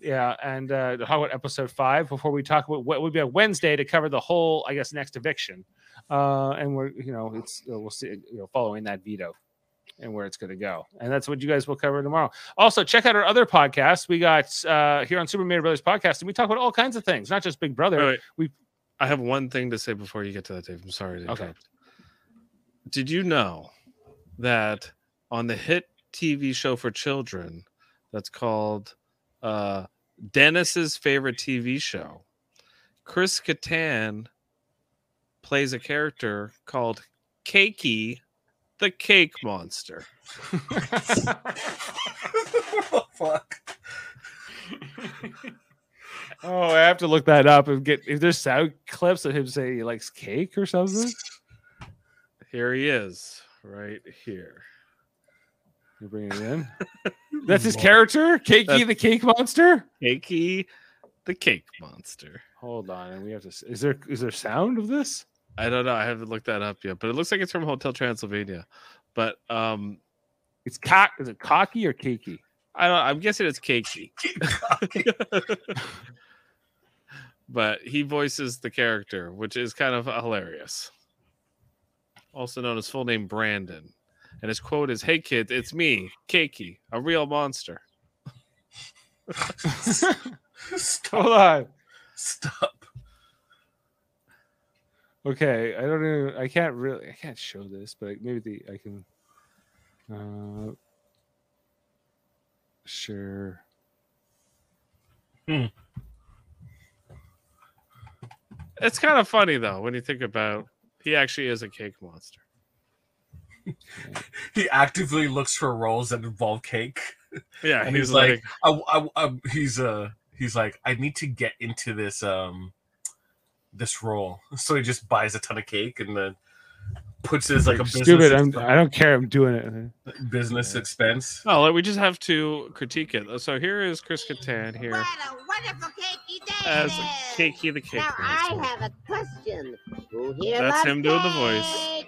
Yeah, and uh, how about episode five before we talk about what would be a Wednesday to cover the whole, I guess, next eviction. Uh, and we're, you know, it's we'll see, you know, following that veto and where it's going to go. And that's what you guys will cover tomorrow. Also, check out our other podcasts we got uh, here on Super Mario Brothers Podcast, and we talk about all kinds of things, not just Big Brother. Wait, wait. We, I have one thing to say before you get to that, Dave. I'm sorry to interrupt. Okay. Did you know that on the hit T V show for children that's called Uh, Dennis's favorite T V show, Chris Kattan plays a character called Cakey, the Cake Monster. Oh, fuck. Oh, I have to look that up and get if there's sound clips of him saying he likes cake or something. Here he is, right here. You bring it in. That's his character, Cakey That's the Cake Monster. Cakey, the Cake Monster. Hold on, and we have to. Is there is there sound of this? I don't know. I haven't looked that up yet, but it looks like it's from Hotel Transylvania. But um, it's cock. Is it cocky or cakey? I don't. I'm guessing it's cakey. But he voices the character, which is kind of hilarious. Also known as full name Brandon. And his quote is, "Hey kids, it's me, Cakey, a real monster." Stop. Hold on. Stop. Okay, I don't know. I can't really. I can't show this, but maybe the I can. Uh, share. Hmm. It's kind of funny though when you think about. He actually is a cake monster. He actively looks for roles that involve cake. Yeah, and he's, he's like, like I, I, I, he's uh, he's like, I need to get into this um, this role. So he just buys a ton of cake and then puts it as like a business. Stupid! I'm, I don't care. I'm doing it. Business yeah. expense. No, like, we just have to critique it. So here is Chris Kattan here. What a wonderful Cakey day! As Cakey the Cake. Now I have a question. Who here That's him cake? Doing the voice.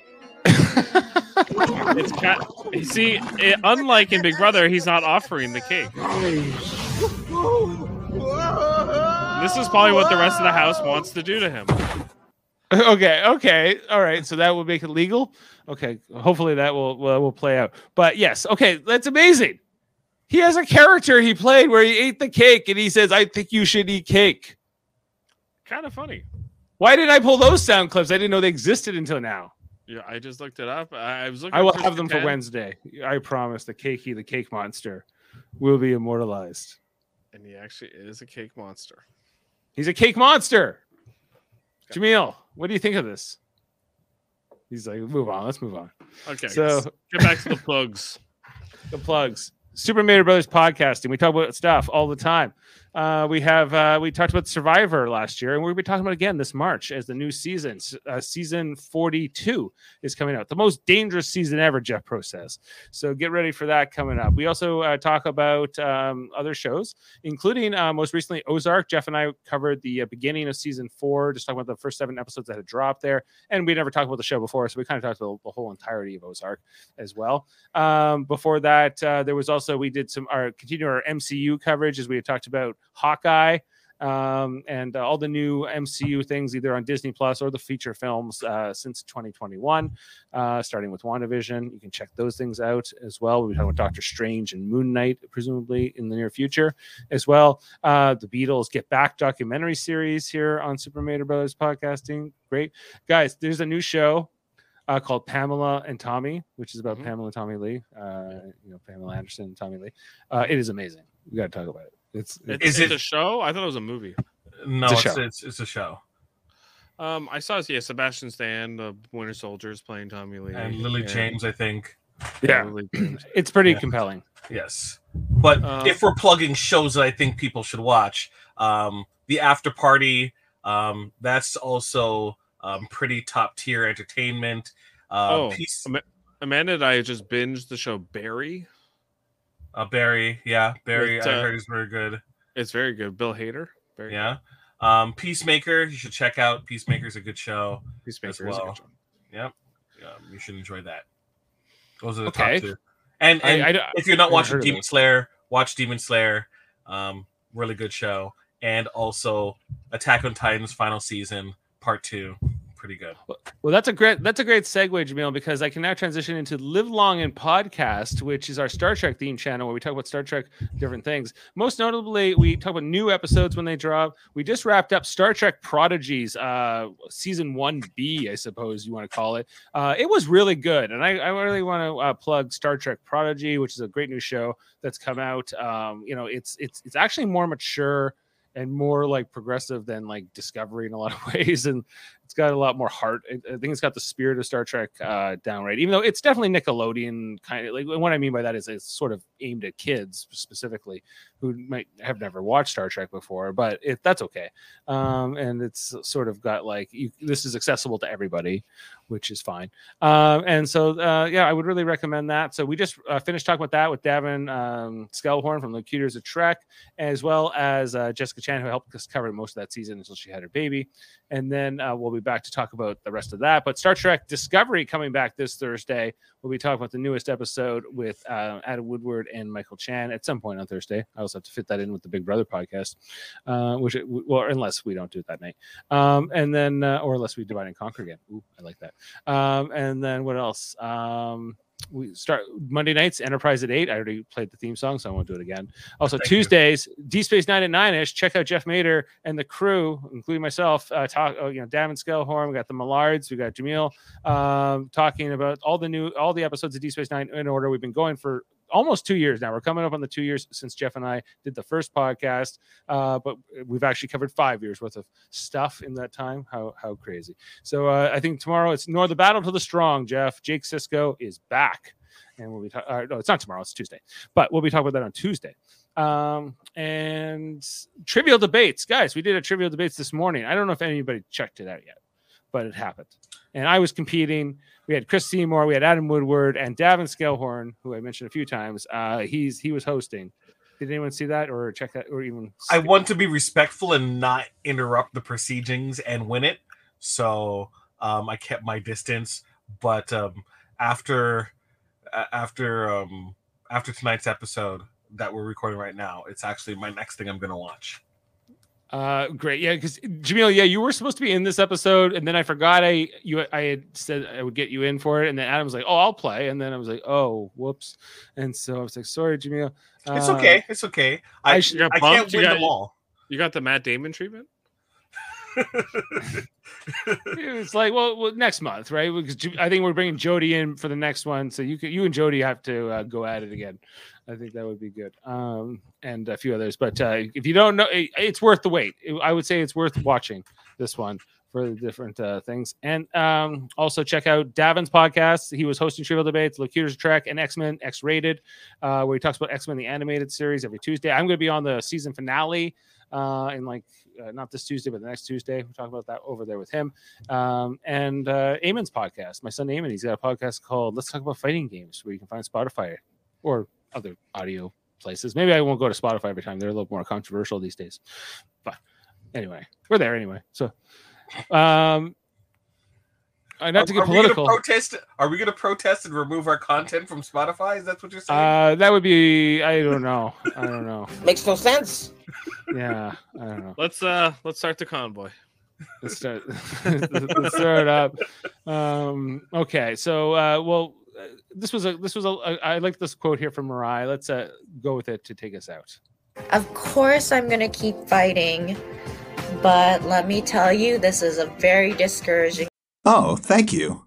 It's cat. You see, it, unlike in Big Brother, he's not offering the cake. This is probably what the rest of the house wants to do to him. Okay, okay, all right. So that will make it legal. Okay, hopefully that will will, will play out. But yes, okay, that's amazing. He has a character he played where he ate the cake and he says, "I think you should eat cake." Kind of funny. Why didn't I pull those sound clips? I didn't know they existed until now. Yeah, I just looked it up. I was looking. I will have them for Wednesday. I promise. The Cakey, the Cake Monster, will be immortalized. And he actually is a cake monster. He's a cake monster. Okay. Jamil, what do you think of this? He's like, move on. Let's move on. Okay. So get back to the plugs. The plugs. Super Mario Brothers podcasting. We talk about stuff all the time. Uh, we have uh, we talked about Survivor last year, and we're going to be talking about it again this March as the new season. Uh, season forty-two is coming out. The most dangerous season ever, Jeff Pro says. So get ready for that coming up. We also uh, talk about um, other shows, including uh, most recently Ozark. Jeff and I covered the uh, beginning of season four, just talking about the first seven episodes that had dropped there. And we never talked about the show before, so we kind of talked about the whole entirety of Ozark as well. Um, before that, uh, there was also, we did some, our continue our M C U coverage as we had talked about Hawkeye um and uh, all the new M C U things either on Disney Plus or the feature films uh since twenty twenty-one, uh starting with WandaVision. You can check those things out as well. We'll be talking about Doctor Strange and Moon Knight presumably in the near future as well. Uh the Beatles Get Back documentary series here on Super Mater Brothers podcasting. Great guys, there's a new show Uh, called Pamela and Tommy, which is about mm-hmm. Pamela and Tommy Lee. Uh, you know, Pamela Anderson and Tommy Lee. Uh, it is amazing. We got to talk about it. It's, it's, is it's it a show? I thought it was a movie. No, it's a show. It's, it's, it's a show. Um, I saw yeah, Sebastian Stan, the Winter Soldier, is playing Tommy Lee. And Lily and, James, I think. Yeah. Lily James. It's pretty yeah. compelling. Yes. But um, if we're plugging shows that I think people should watch, um, The After Party, um, that's also... Um, pretty top tier entertainment. Um, oh, peace. Amanda and I just binged the show Barry. Uh, Barry, yeah, Barry. With, uh, I heard is very good. It's very good. Bill Hader, Barry. Yeah. Um, Peacemaker, you should check out. Peacemaker's a good show. Peacemaker as well. Is a good show. Yep. Um, you should enjoy that. Those are the okay. top two. And, and I, I, if you're not watching Demon Slayer, watch Demon Slayer. Um, really good show. And also Attack on Titan's final season, part two. Pretty good. Well, that's a great that's a great segue, Jamil, because I can now transition into Live Long and Podcast, which is our Star Trek theme channel where we talk about Star Trek different things. Most notably, we talk about new episodes when they drop. We just wrapped up Star Trek Prodigies, uh, season one B, I suppose you want to call it. Uh, it was really good, and I, I really want to uh, plug Star Trek Prodigy, which is a great new show that's come out. Um, you know, it's it's it's actually more mature and more like progressive than like Discovery in a lot of ways, and it's got a lot more heart. I think it's got the spirit of Star Trek uh, down right, even though it's definitely Nickelodeon kind of. Like what I mean by that is it's sort of aimed at kids specifically who might have never watched Star Trek before, but it, that's okay. Um, and it's sort of got like you, this is accessible to everybody, which is fine. Um, and so uh, yeah, I would really recommend that. So we just uh, finished talking about that with Davin um, Skellhorn from Locutors of Trek, as well as uh, Jessica Chan, who helped us cover most of that season until she had her baby. And then uh, we'll be back to talk about the rest of that. But Star Trek Discovery coming back this Thursday. We'll be talking about the newest episode with uh, Adam Woodward and Michael Chan at some point on Thursday. I also have to fit that in with the Big Brother podcast, uh, which, it, well, unless we don't do it that night. Um, and then, uh, or unless we divide and conquer again. Ooh, I like that. Um, and then what else? Um, we start Monday nights, Enterprise at eight. I already played the theme song, so I won't do it again. Also, Thank Tuesdays, you. D Space Nine at nine-ish. Check out Jeff Mader and the crew, including myself. Uh, talk, oh, you know, Davin Skellhorn. We got the Millards. We got Jamil um, talking about all the new, all the episodes of D Space Nine in order. We've been going for almost two years now. We're coming up on the two years since Jeff and I did the first podcast, uh, but we've actually covered five years worth of stuff in that time. How how crazy. So uh, I think tomorrow it's Nor the Battle to the Strong, Jeff. Jake Sisko is back. And we'll be talking. Uh, no, it's not tomorrow. It's Tuesday. But we'll be talking about that on Tuesday. Um, and Trivial Debates. Guys, we did a Trivial Debates this morning. I don't know if anybody checked it out yet, but it happened. And I was competing. We had Chris Seymour, we had Adam Woodward, and Davin Skellhorn, who I mentioned a few times. Uh, he's he was hosting. Did anyone see that or check that or even? I want to be respectful and not interrupt the proceedings and win it, so um, I kept my distance. But um, after after um, after tonight's episode that we're recording right now, it's actually my next thing I'm going to watch. Uh, great, yeah. Because Jamil, yeah, you were supposed to be in this episode, and then I forgot I you I had said I would get you in for it, and then Adam was like, "Oh, I'll play," and then I was like, "Oh, whoops," and so I was like, "Sorry, Jamil." Uh, it's okay, it's okay. I I, I, I can't win got, them all. You got the Matt Damon treatment. It's like, well, well, next month, right? Because I think we're bringing Jody in for the next one, so you could, you and Jody have to uh, go at it again. I think that would be good, um, and a few others. But uh, if you don't know, it, it's worth the wait. It, I would say it's worth watching this one for the different uh, things. And um, also check out Davin's podcast. He was hosting Trivial Debates, Locutor's Trek, and X-Men X-Rated, uh, where he talks about X-Men the animated series every Tuesday. I'm going to be on the season finale uh, in like uh, not this Tuesday, but the next Tuesday. We'll talk about that over there with him. Um, and uh, Eamon's podcast, my son Eamon, he's got a podcast called Let's Talk About Fighting Games, where you can find Spotify or other audio places. Maybe I won't go to Spotify every time. They're a little more controversial these days. But anyway, we're there anyway. So um not are, to get are political. We gonna protest, are we going to protest and remove our content from Spotify? Is that what you're saying? Uh, that would be I don't know. I don't know. Makes no sense. Yeah, I don't know. Let's uh let's start the convoy. Let's start let's start up. Um okay. So uh well Uh, this was a this was a, a I like this quote here from Mariah. Let's uh, go with it to take us out. Of course I'm gonna keep fighting, but let me tell you, this is a very discouraging. Oh, thank you.